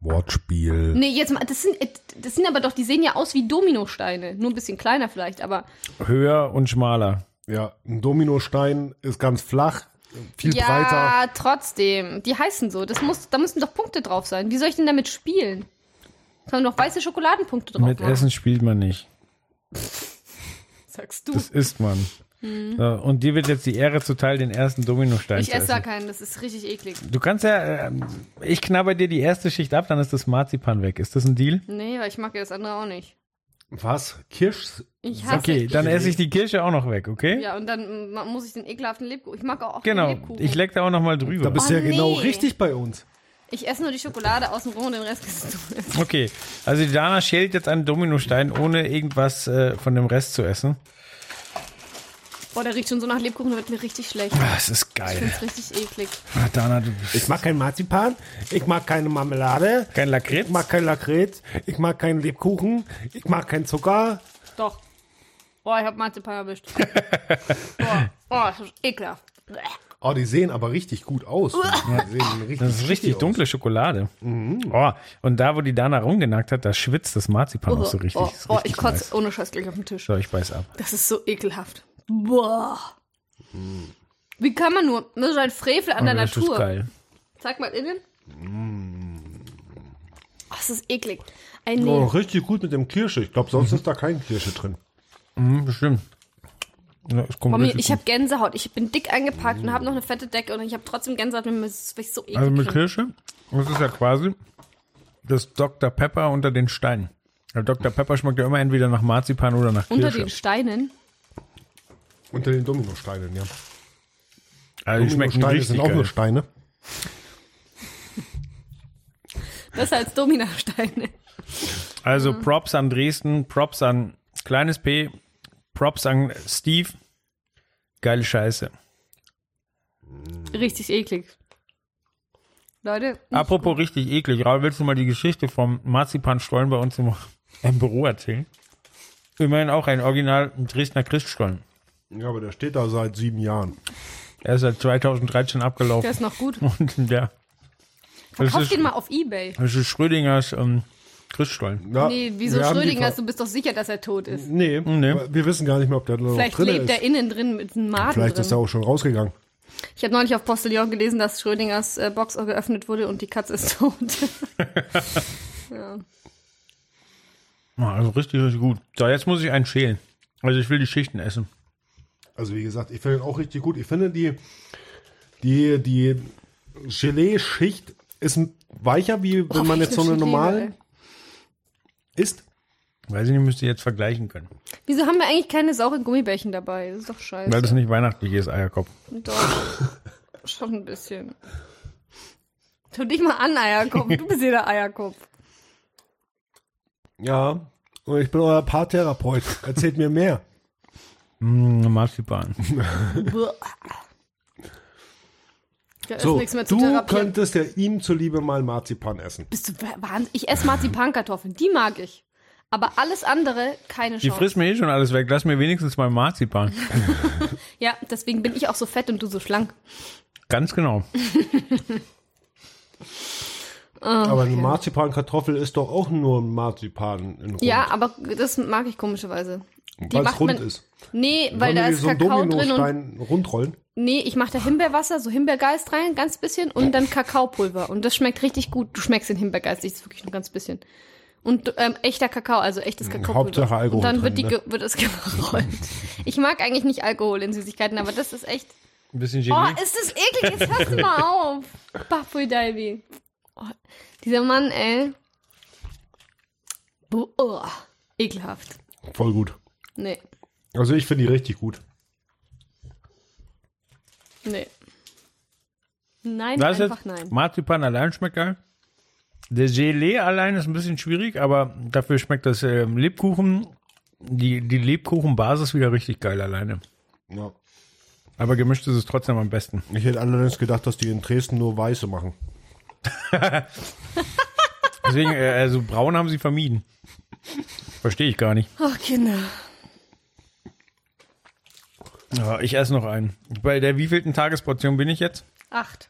Wortspiel. Nee, jetzt mal. Das sind, das sind aber doch, die sehen ja aus wie Dominosteine. Nur ein bisschen kleiner vielleicht, aber. Höher und schmaler. Ja, ein Dominostein ist ganz flach, viel ja, breiter. Ja, trotzdem. Die heißen so. Das muss, da müssen doch Punkte drauf sein. Wie soll ich denn damit spielen? Da haben doch weiße Schokoladenpunkte drauf. Mit machen. Essen spielt man nicht. Sagst du. Das isst man. Mhm. So, und dir wird jetzt die Ehre zuteil, den ersten Dominostein ich zu essen. Ich esse da keinen, das ist richtig eklig. Du kannst ja, äh, ich knabber dir die erste Schicht ab, dann ist das Marzipan weg. Ist das ein Deal? Nee, weil ich mag ja das andere auch nicht. Was? Kirsch? Ich hasse okay, Kirsch. Dann esse ich die Kirsche auch noch weg, okay? Ja, und dann muss ich den ekelhaften Lebkuchen. Ich mag auch oft genau, den Lebkuchen. Genau, ich leck da auch nochmal drüber. Da bist du oh, ja nee. genau richtig bei uns. Ich esse nur die Schokolade außenrum und den Rest ist du. Okay, also die Dana schält jetzt einen Dominostein, ohne irgendwas äh, von dem Rest zu essen. Boah, der riecht schon so nach Lebkuchen, da wird mir richtig schlecht. Ah, das ist geil. Ich find's richtig eklig. Ah, Dana, du bist ich mag kein Marzipan, ich mag keine Marmelade. Kein Lakritz? Ich mag kein Lakritz, ich mag keinen Lebkuchen, ich mag keinen Zucker. Doch. Boah, ich hab Marzipan erwischt. Boah, boah, das ist ekelhaft. Oh, die sehen aber richtig gut aus. Ja, die sehen richtig das ist richtig dunkle aus. Schokolade. Mhm. Oh, und da, wo die Dana rumgenackt hat, da schwitzt das Marzipan oh, auch so richtig. Oh, oh richtig ich kotze ohne Scheiß gleich auf den Tisch. So, ich beiß ab. Das ist so ekelhaft. Boah. Mm. Wie kann man nur? Das ist ein Frevel an oh, der das Natur. Ist geil. Zeig mal innen. Mm. Oh, das ist eklig. Ein oh, richtig gut mit dem Kirsche. Ich glaube, sonst ist da kein Kirsche drin. Mm, bestimmt. Ja, es kommt oh, mir, ich habe Gänsehaut. Ich bin dick eingepackt mm. und habe noch eine fette Decke und ich habe trotzdem Gänsehaut. Mir ist wirklich so eklig. Also mit Kirsche, das ist ja quasi das Doktor Pepper unter den Steinen. Der Doktor Pepper schmeckt ja immer entweder nach Marzipan oder nach Kirsche. Unter den Steinen? Unter den Dominosteinen, ja. Also die schmecken richtig sind auch geil. Nur Steine. Besser als Dominosteine. Also mhm. Props an Dresden, Props an Kleines P, Props an Steve. Geile Scheiße. Richtig eklig. Leute. Apropos gut. richtig eklig. Raul, willst du mal die Geschichte vom Marzipanstollen bei uns im, im Büro erzählen? Immerhin auch ein Original Dresdner Christstollen. Ja, aber der steht da seit sieben Jahren. Er ist seit zweitausenddreizehn abgelaufen. Der ist noch gut. Und, ja. Verkauf den mal auf Ebay. Das ist Schrödingers ähm, Christstollen. Ja, nee, wieso Schrödingers? Du bist doch sicher, dass er tot ist. Nee, nee. Wir wissen gar nicht mehr, ob der noch drin ist. Vielleicht lebt er innen drin mit einem Magen. Vielleicht ist er auch schon rausgegangen. Ich habe neulich auf Postillon gelesen, dass Schrödingers äh, Box auch geöffnet wurde und die Katze ist tot. Ja. Also richtig, richtig gut. So, jetzt muss ich einen schälen. Also ich will die Schichten essen. Also wie gesagt, ich finde den auch richtig gut. Ich finde, die, die, die Gelee-Schicht ist weicher, wie wenn oh, man jetzt so eine normale isst. Weiß ich nicht, müsste ich jetzt vergleichen können. Wieso haben wir eigentlich keine sauren Gummibärchen dabei? Das ist doch scheiße. Weil das nicht weihnachtlich ist, Eierkopf. Doch, schon ein bisschen. Tu dich mal an, Eierkopf. Du bist jeder Eierkopf. Ja, und ich bin euer Paartherapeut. Erzählt mir mehr. Mmh, Marzipan. So, nichts mehr zu du könntest ja ihm zuliebe mal Marzipan essen. Bist du wahnsinnig? Ich esse Marzipankartoffeln, die mag ich. Aber alles andere, keine Chance. Die frisst mir eh schon alles weg, lass mir wenigstens mal Marzipan. Ja, deswegen bin ich auch so fett und du so schlank. Ganz genau. Oh, aber eine okay. Marzipankartoffel ist doch auch nur Marzipan in Rund. Ja, aber das mag ich komischerweise. Weil es rund man, ist. Nee, weil da ist so Kakao drin und rundrollen. Nee, ich mache da Himbeerwasser, so Himbeergeist rein, ganz bisschen und dann Kakaopulver und das schmeckt richtig gut. Du schmeckst den Himbeergeist, ich wirklich nur ganz bisschen. Und ähm, echter Kakao, also echtes Kakaopulver. Hauptsache Alkohol. Und dann wird die ne? wird das gerollt. Ich mag eigentlich nicht Alkohol in Süßigkeiten, aber das ist echt ein bisschen Genie. Oh, ist das eklig, jetzt hörst du mal auf. Bafui Dalby. Oh, dieser Mann, ey. Boah, ekelhaft. Voll gut. Nee. Also ich finde die richtig gut. Nee. Nein, das einfach nein. Marzipan allein schmeckt geil. Der Gelee allein ist ein bisschen schwierig, aber dafür schmeckt das äh, Lebkuchen, die, die Lebkuchenbasis wieder richtig geil alleine. Ja. Aber gemischt ist es trotzdem am besten. Ich hätte allerdings gedacht, dass die in Dresden nur Weiße machen. Deswegen, äh, also Braun haben sie vermieden. Verstehe ich gar nicht. Ach, Kinder. Ja, ich esse noch einen. Bei der wievielten Tagesportion bin ich jetzt? Acht.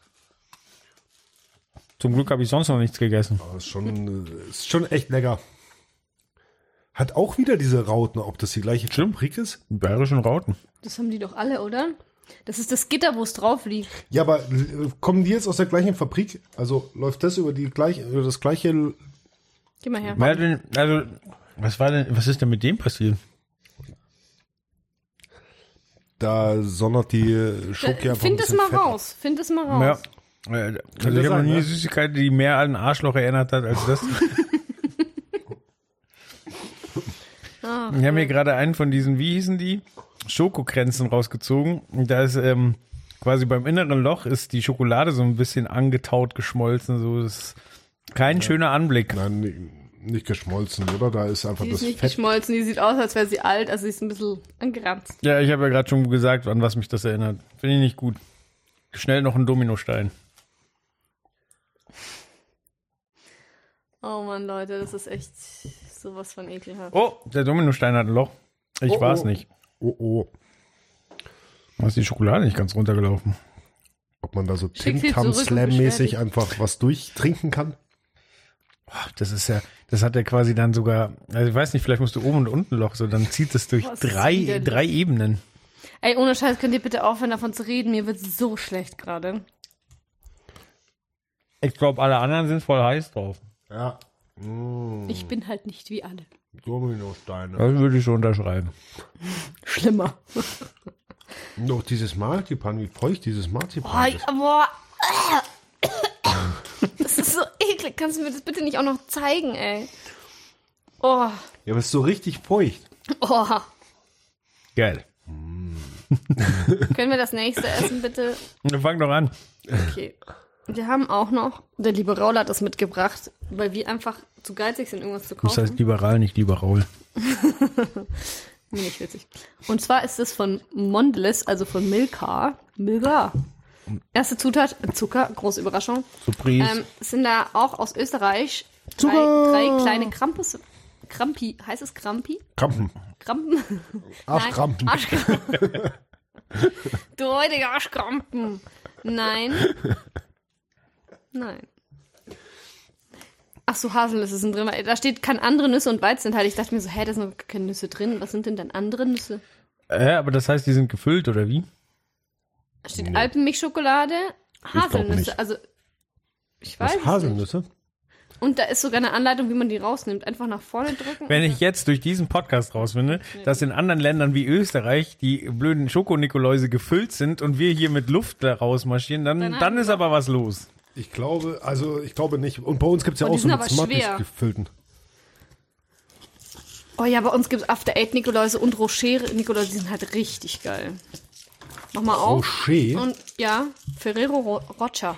Zum Glück habe ich sonst noch nichts gegessen. Oh, ist, schon, ist schon echt lecker. Hat auch wieder diese Rauten, ob das die gleiche Fabrik ist? Die bayerischen Rauten. Das haben die doch alle, oder? Das ist das Gitter, wo es drauf liegt. Ja, aber kommen die jetzt aus der gleichen Fabrik? Also läuft das über, die gleich, über das gleiche... Geh mal her. Also, was war denn, was ist denn mit dem passiert? Da sondert die Schoki einfach. Find das mal Fett raus. Find das mal raus. Ja. Also ich habe noch nie eine Süßigkeit, die mehr an Arschloch erinnert hat als das. Ach, ich habe mir gerade einen von diesen, wie hießen die, Schokokränzen rausgezogen. Da ist ähm, quasi beim inneren Loch ist die Schokolade so ein bisschen angetaut, geschmolzen. So, das ist kein ja. schöner Anblick. Nein, nicht geschmolzen, oder? Da ist einfach die das ist nicht Fett. Geschmolzen, die sieht aus, als wäre sie alt, also sie ist ein bisschen angeranzt. Ja, ich habe ja gerade schon gesagt, an was mich das erinnert. Finde ich nicht gut. Schnell noch ein Dominostein. Oh Mann, Leute, das ist echt sowas von ekelhaft. Oh, der Dominostein hat ein Loch. Ich oh, war es oh. nicht. Oh, oh. Da ist die Schokolade nicht ganz runtergelaufen. Ob man da so Tim-Tam-Slam-mäßig einfach was durchtrinken kann? Das ist ja, das hat er quasi dann sogar, also ich weiß nicht, vielleicht musst du oben und unten Loch, so dann zieht es durch drei, drei Ebenen. Ey, ohne Scheiß, könnt ihr bitte aufhören, davon zu reden, mir wird so schlecht gerade. Ich glaube, alle anderen sind voll heiß drauf. Ja. Mm. Ich bin halt nicht wie alle. Dominosteine. Das würde ich schon unterschreiben. Schlimmer. Doch dieses Marzipan, wie feucht dieses Marzipan oh, ist. Boah, das ist so eklig. Kannst du mir das bitte nicht auch noch zeigen, ey? Oh. Ja, aber es ist so richtig feucht. Oh. Geil. Mm. Können wir das nächste essen, bitte? Wir fangen doch an. Okay. Wir haben auch noch, der liebe Raul hat das mitgebracht, weil wir einfach zu geizig sind, irgendwas zu kaufen. Das heißt liberal, nicht lieber Raul. Nee, nicht witzig. Und zwar ist es von Mondelez, also von Milka. Milka. Erste Zutat, Zucker, große Überraschung. Surprise. Ähm, sind da auch aus Österreich drei, drei kleine Krampus, Krampi, heißt es Krampi? Krampen. Krampen? Arschkrampen. Nein, Arschkrampen. Du heutige Arschkrampen. Nein. Nein. Ach so, Haselnüsse sind drin. Da steht, kann andere Nüsse und Weizenanteil. Ich dachte mir so, hä, da sind keine Nüsse drin. Was sind denn dann andere Nüsse? Äh, aber das heißt, die sind gefüllt, oder wie? Da steht nee. Alpenmilchschokolade, Haselnüsse. Ich also, ich weiß Was, Haselnüsse? Nicht. Und da ist sogar eine Anleitung, wie man die rausnimmt. Einfach nach vorne drücken. Wenn ich jetzt durch diesen Podcast rausfinde, nee. dass in anderen Ländern wie Österreich die blöden Schokonikoläuse gefüllt sind und wir hier mit Luft da rausmarschieren, dann, dann, dann ist aber was los. Ich glaube, also ich glaube nicht. Und bei uns gibt es ja oh, auch so mit Smarties gefüllten. Oh ja, bei uns gibt es After Eight Nikoläuse und Rocher Nikoläuse, die sind halt richtig geil. Mach mal auf. Rocher? Und, ja, Ferrero Rocher.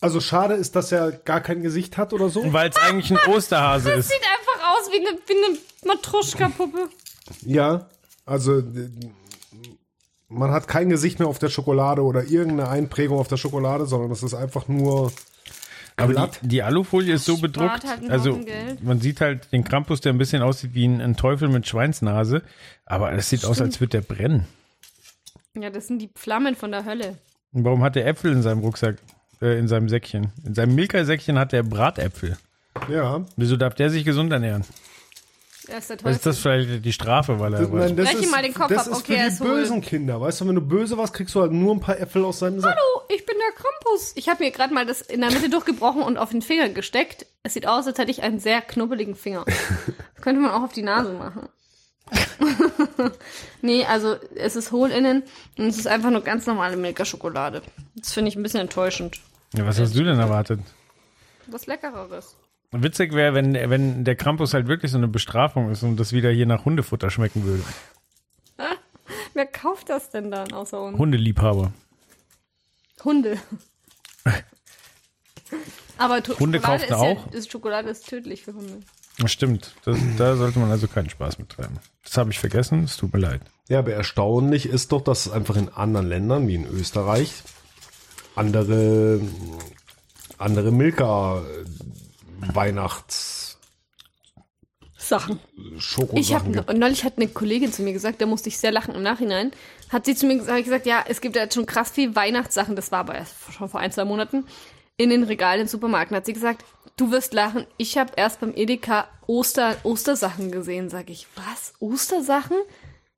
Also schade ist, dass er gar kein Gesicht hat oder so. Weil es eigentlich ein Osterhase ist. Das sieht einfach aus wie eine, wie eine Matruschka-Puppe. Ja, also man hat kein Gesicht mehr auf der Schokolade oder irgendeine Einprägung auf der Schokolade, sondern das ist einfach nur glatt. Die, die Alufolie ist so bedruckt, halt also man sieht halt den Krampus, der ein bisschen aussieht wie ein, ein Teufel mit Schweinsnase, aber es sieht Stimmt. aus, als würde der brennen. Ja, das sind die Flammen von der Hölle. Und warum hat der Äpfel in seinem Rucksack, äh, in seinem Säckchen? In seinem Milka-Säckchen hat der Bratäpfel. Ja. Wieso darf der sich gesund ernähren? Das ist, ist das vielleicht die Strafe, weil er das, nein, das ist, mal den Kopf das ab. Okay, ist für die bösen Kinder, weißt du, wenn du böse warst, kriegst du halt nur ein paar Äpfel aus seinem Sack. Hallo, ich bin der Krampus. Ich habe mir gerade mal das in der Mitte durchgebrochen und auf den Finger gesteckt. Es sieht aus, als hätte ich einen sehr knubbeligen Finger. Das könnte man auch auf die Nase machen. Nee, also es ist hohl innen und es ist einfach nur ganz normale Milka-Schokolade. Das finde ich ein bisschen enttäuschend. Ja, was hast du denn erwartet? Was Leckereres. Witzig wäre, wenn, wenn der Krampus halt wirklich so eine Bestrafung ist und das wieder hier nach Hundefutter schmecken würde. Wer kauft das denn dann außer uns? Hundeliebhaber. Hunde. Aber to- Hunde Schokolade kauft ist auch. Ja, ist, Schokolade ist tödlich für Hunde. Stimmt, das, da sollte man also keinen Spaß mit treiben. Das habe ich vergessen, es tut mir leid. Ja, aber erstaunlich ist doch, dass es einfach in anderen Ländern, wie in Österreich, andere, andere Milka Weihnachts Sachen. Schokosachen. Ich habe neulich hat eine Kollegin zu mir gesagt, da musste ich sehr lachen im Nachhinein. Hat sie zu mir gesagt, gesagt ja, es gibt ja jetzt schon krass viel Weihnachtssachen, das war aber erst schon vor ein, zwei Monaten in den Regalen im Supermarkt. Hat sie gesagt, du wirst lachen, ich habe erst beim Edeka Oster Ostersachen gesehen, sage ich. Was? Ostersachen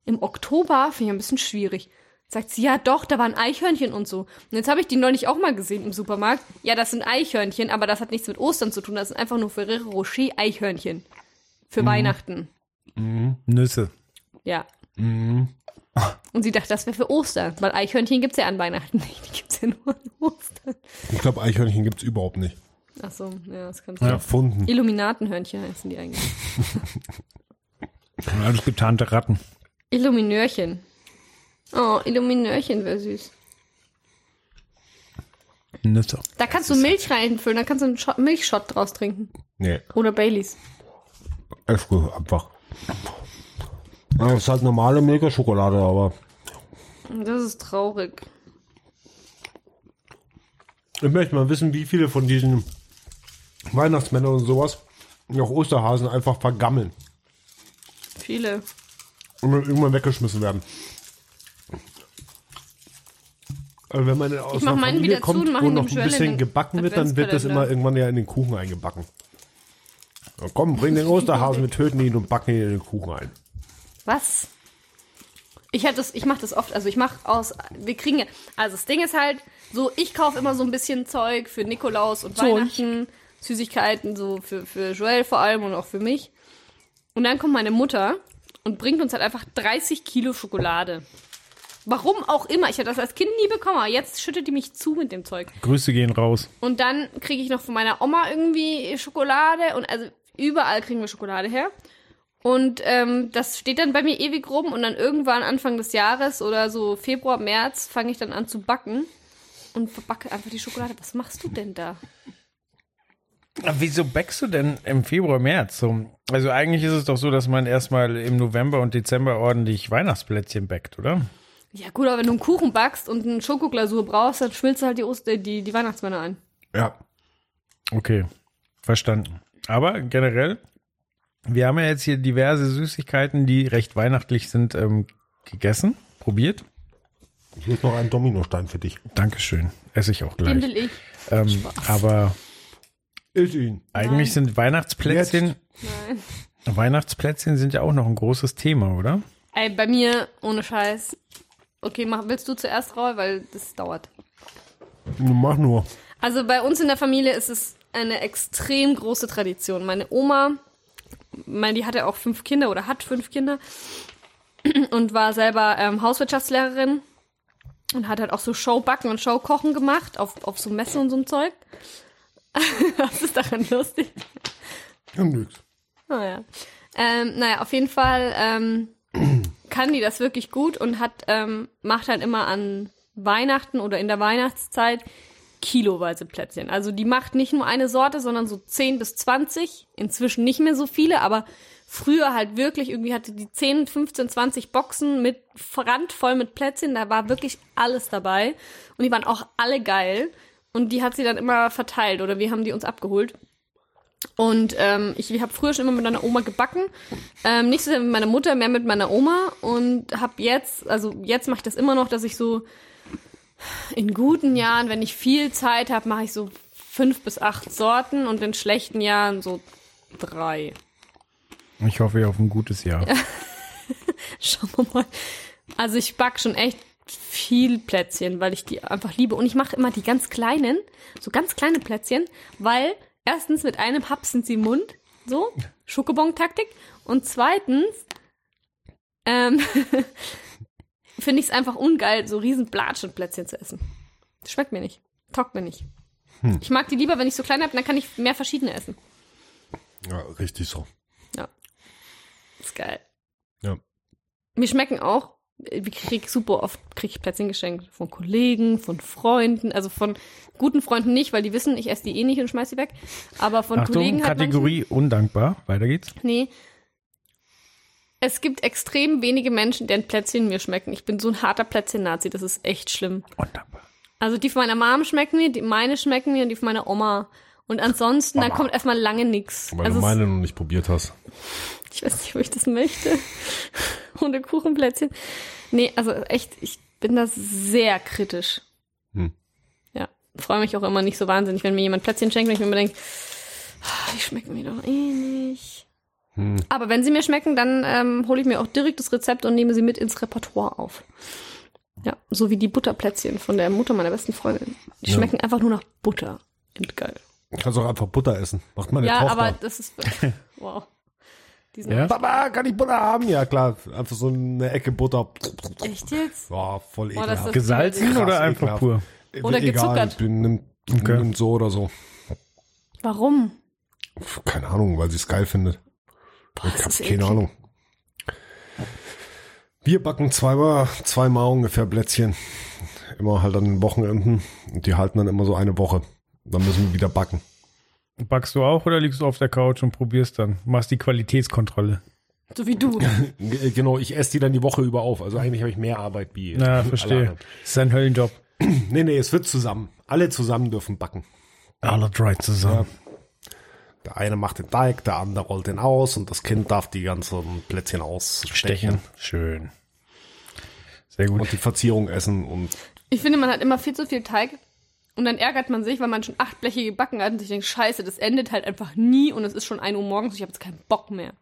im Oktober? Finde ich ein bisschen schwierig. Sagt sie, ja doch, da waren Eichhörnchen und so. Und jetzt habe ich die neulich auch mal gesehen im Supermarkt. Ja, das sind Eichhörnchen, aber das hat nichts mit Ostern zu tun. Das sind einfach nur Ferrero Rocher Eichhörnchen. Für mhm. Weihnachten. Mhm. Nüsse. Ja. Mhm. Und sie dachte, das wäre für Ostern. Weil Eichhörnchen gibt's ja an Weihnachten nicht. Die gibt's ja nur an Ostern. Ich glaube, Eichhörnchen gibt's überhaupt nicht. Ach so, ja, das kannst du. Ja, erfunden. Illuminatenhörnchen heißen die eigentlich. Alles getarnte Ratten. Illuminörchen. Oh, Illuminörchen wäre süß. Nüsse. Da kannst du Milch reinfüllen, da kannst du einen Shot, Milchshot draus trinken. Nee. Oder Baileys. Ich früh einfach. Das ist halt normale Milka-Schokolade, aber... Das ist traurig. Ich möchte mal wissen, wie viele von diesen Weihnachtsmännern und sowas noch Osterhasen einfach vergammeln. Viele. Und dann irgendwann weggeschmissen werden. Also wenn man aus einer Familie kommt, wo noch ein bisschen gebacken wird, dann wird das immer irgendwann ja in den Kuchen eingebacken. Na komm, bring den Osterhasen, wir töten ihn und backen ihn in den Kuchen ein. Was? Ich, das, ich mache das oft, also ich mache aus, wir kriegen ja, also das Ding ist halt, so ich kaufe immer so ein bisschen Zeug für Nikolaus und so. Weihnachten, Süßigkeiten, so für, für Joel vor allem und auch für mich. Und dann kommt meine Mutter und bringt uns halt einfach dreißig Kilo Schokolade. Warum auch immer, ich habe das als Kind nie bekommen, aber jetzt schüttet die mich zu mit dem Zeug. Grüße gehen raus. Und dann kriege ich noch von meiner Oma irgendwie Schokolade und also überall kriegen wir Schokolade her. Und ähm, das steht dann bei mir ewig rum und dann irgendwann Anfang des Jahres oder so Februar, März fange ich dann an zu backen und verbacke einfach die Schokolade. Was machst du denn da? Aber wieso backst du denn im Februar, März? Also eigentlich ist es doch so, dass man erstmal im November und Dezember ordentlich Weihnachtsplätzchen backt, oder? Ja gut, aber wenn du einen Kuchen backst und eine Schokoglasur brauchst, dann schmilzt halt die, Oster- die, die Weihnachtsmänner ein. Ja. Okay, verstanden. Aber generell... Wir haben ja jetzt hier diverse Süßigkeiten, die recht weihnachtlich sind, ähm, gegessen, probiert. Hier ist noch ein Dominostein für dich. Dankeschön, esse ich auch gleich. Den will ich. Ähm, aber Iss ihn. Eigentlich Nein. sind Weihnachtsplätzchen, Nein. Weihnachtsplätzchen sind ja auch noch ein großes Thema, oder? Ey, bei mir, ohne Scheiß. Okay, mach, willst du zuerst, Raul, weil das dauert. Mach nur. Also bei uns in der Familie ist es eine extrem große Tradition. Meine Oma... Meine, die hatte auch fünf Kinder oder hat fünf Kinder und war selber ähm, Hauswirtschaftslehrerin und hat halt auch so Showbacken und Showkochen gemacht auf, auf so Messen und so ein Zeug. Was ist daran lustig? Ja, nix. Naja. Ähm, naja, auf jeden Fall ähm, kann die das wirklich gut und hat ähm, macht halt immer an Weihnachten oder in der Weihnachtszeit kiloweise Plätzchen. Also die macht nicht nur eine Sorte, sondern so zehn bis zwanzig. Inzwischen nicht mehr so viele, aber früher halt wirklich, irgendwie hatte die zehn, fünfzehn, zwanzig Boxen mit randvoll mit Plätzchen. Da war wirklich alles dabei. Und die waren auch alle geil. Und die hat sie dann immer verteilt oder wir haben die uns abgeholt. Und ähm, ich, ich habe früher schon immer mit meiner Oma gebacken. Ähm, nicht so sehr mit meiner Mutter, mehr mit meiner Oma. Und habe jetzt, also jetzt mache ich das immer noch, dass ich so in guten Jahren, wenn ich viel Zeit habe, mache ich so fünf bis acht Sorten und in schlechten Jahren so drei. Ich hoffe ja auf ein gutes Jahr. Ja. Schauen wir mal. Also ich backe schon echt viel Plätzchen, weil ich die einfach liebe. Und ich mache immer die ganz kleinen, so ganz kleine Plätzchen, weil erstens mit einem Haps sind sie im Mund, so, Schokobon-Taktik. Und zweitens, ähm... finde ich es einfach ungeil, so riesen Blatschenplätzchen zu essen. Das schmeckt mir nicht. Taugt mir nicht. Hm. Ich mag die lieber, wenn ich so klein habe, dann kann ich mehr verschiedene essen. Ja, richtig so. Ja. Ist geil. Ja. Mir schmecken auch, ich krieg super oft, krieg ich Plätzchen geschenkt. Von Kollegen, von Freunden, also von guten Freunden nicht, weil die wissen, ich esse die eh nicht und schmeiß sie weg. Aber von Achtung, Kollegen hat Kategorie manchen, undankbar. Weiter geht's. Nee. Es gibt extrem wenige Menschen, deren Plätzchen mir schmecken. Ich bin so ein harter Plätzchen-Nazi, das ist echt schlimm. Wunderbar. Also die von meiner Mom schmecken mir, die meine schmecken mir und die von meiner Oma. Und ansonsten, Mama. Da kommt erstmal lange nichts. Weil also du meine es, noch nicht probiert hast. Ich weiß nicht, ob ich das möchte. Ohne Kuchenplätzchen. Nee, also echt, ich bin da sehr kritisch. Hm. Ja, freue mich auch immer nicht so wahnsinnig, wenn mir jemand Plätzchen schenkt und ich mir immer denke, die schmecken mir doch eh nicht. Aber wenn sie mir schmecken, dann ähm, hole ich mir auch direkt das Rezept und nehme sie mit ins Repertoire auf. Ja, so wie die Butterplätzchen von der Mutter meiner besten Freundin. Die ja. schmecken einfach nur nach Butter. Endgeil. Kannst auch einfach Butter essen. Macht meine ja, Tochter. Ja, aber das ist... Wow. Ja? Papa, kann ich Butter haben? Ja, klar. Einfach so eine Ecke Butter. Echt jetzt? Ja, voll ekelhaft. Oh, gesalzen krass, oder einfach ekelhaft. Pur? Oder egal, gezuckert? Nimm okay. so oder so. Warum? Keine Ahnung, weil sie es geil findet. Boah, ich hab keine Ahnung. Wir backen zweimal, zweimal ungefähr Plätzchen. Immer halt an den Wochenenden. Und die halten dann immer so eine Woche. Dann müssen wir wieder backen. Backst du auch oder liegst du auf der Couch und probierst dann? Machst die Qualitätskontrolle. So wie du. Genau, ich esse die dann die Woche über auf. Also eigentlich habe ich mehr Arbeit wie ihr. Ja, verstehe. Das ist ein Höllenjob. Nee, nee, es wird zusammen. Alle zusammen dürfen backen. Alle drei zusammen. Ja. Der eine macht den Teig, der andere rollt den aus und das Kind darf die ganzen Plätzchen ausstechen. Stechen. Schön. Sehr gut. Und die Verzierung essen. Und ich finde, man hat immer viel zu viel Teig und dann ärgert man sich, weil man schon acht Bleche gebacken hat und sich denkt, scheiße, das endet halt einfach nie und es ist schon ein Uhr morgens, ich habe jetzt keinen Bock mehr.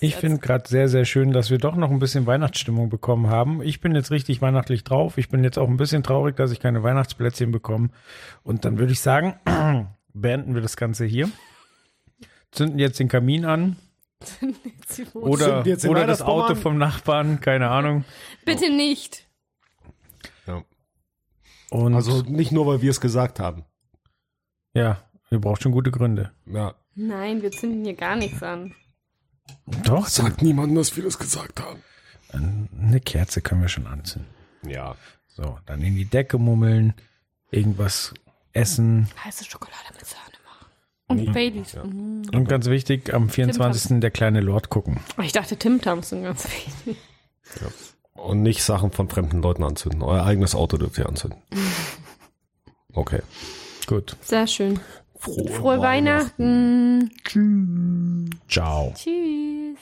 Ich finde gerade sehr, sehr schön, dass wir doch noch ein bisschen Weihnachtsstimmung bekommen haben. Ich bin jetzt richtig weihnachtlich drauf. Ich bin jetzt auch ein bisschen traurig, dass ich keine Weihnachtsplätzchen bekomme. Und dann würde ich sagen, beenden wir das Ganze hier. Zünden jetzt den Kamin an. oder oder das Auto vom Nachbarn, keine Ahnung. Bitte nicht. Ja. Und also nicht nur, weil wir es gesagt haben. Ja, ihr braucht schon gute Gründe. Ja. Nein, wir zünden hier gar nichts an. Doch, sagt niemandem, dass wir das gesagt haben. Eine Kerze können wir schon anzünden. Ja. So, dann in die Decke mummeln, irgendwas essen. Heiße Schokolade mit Sahne machen. Und mhm. Baileys. Ja. Mhm. Und ganz wichtig, am vierundzwanzigsten der kleine Lord gucken. Ich dachte, Tim-Tams sind ganz wichtig. Ja. Und nicht Sachen von fremden Leuten anzünden. Euer eigenes Auto dürft ihr anzünden. Okay. Gut. Sehr schön. Frohe, Frohe Weihnachten. Weihnachten. Tschüss. Ciao. Tschüss.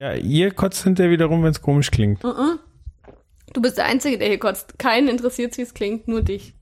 Ja, ihr kotzt hinterher wieder rum, wenn es komisch klingt. Uh-uh. Du bist der Einzige, der hier kotzt. Keinen interessiert es, wie es klingt, nur dich.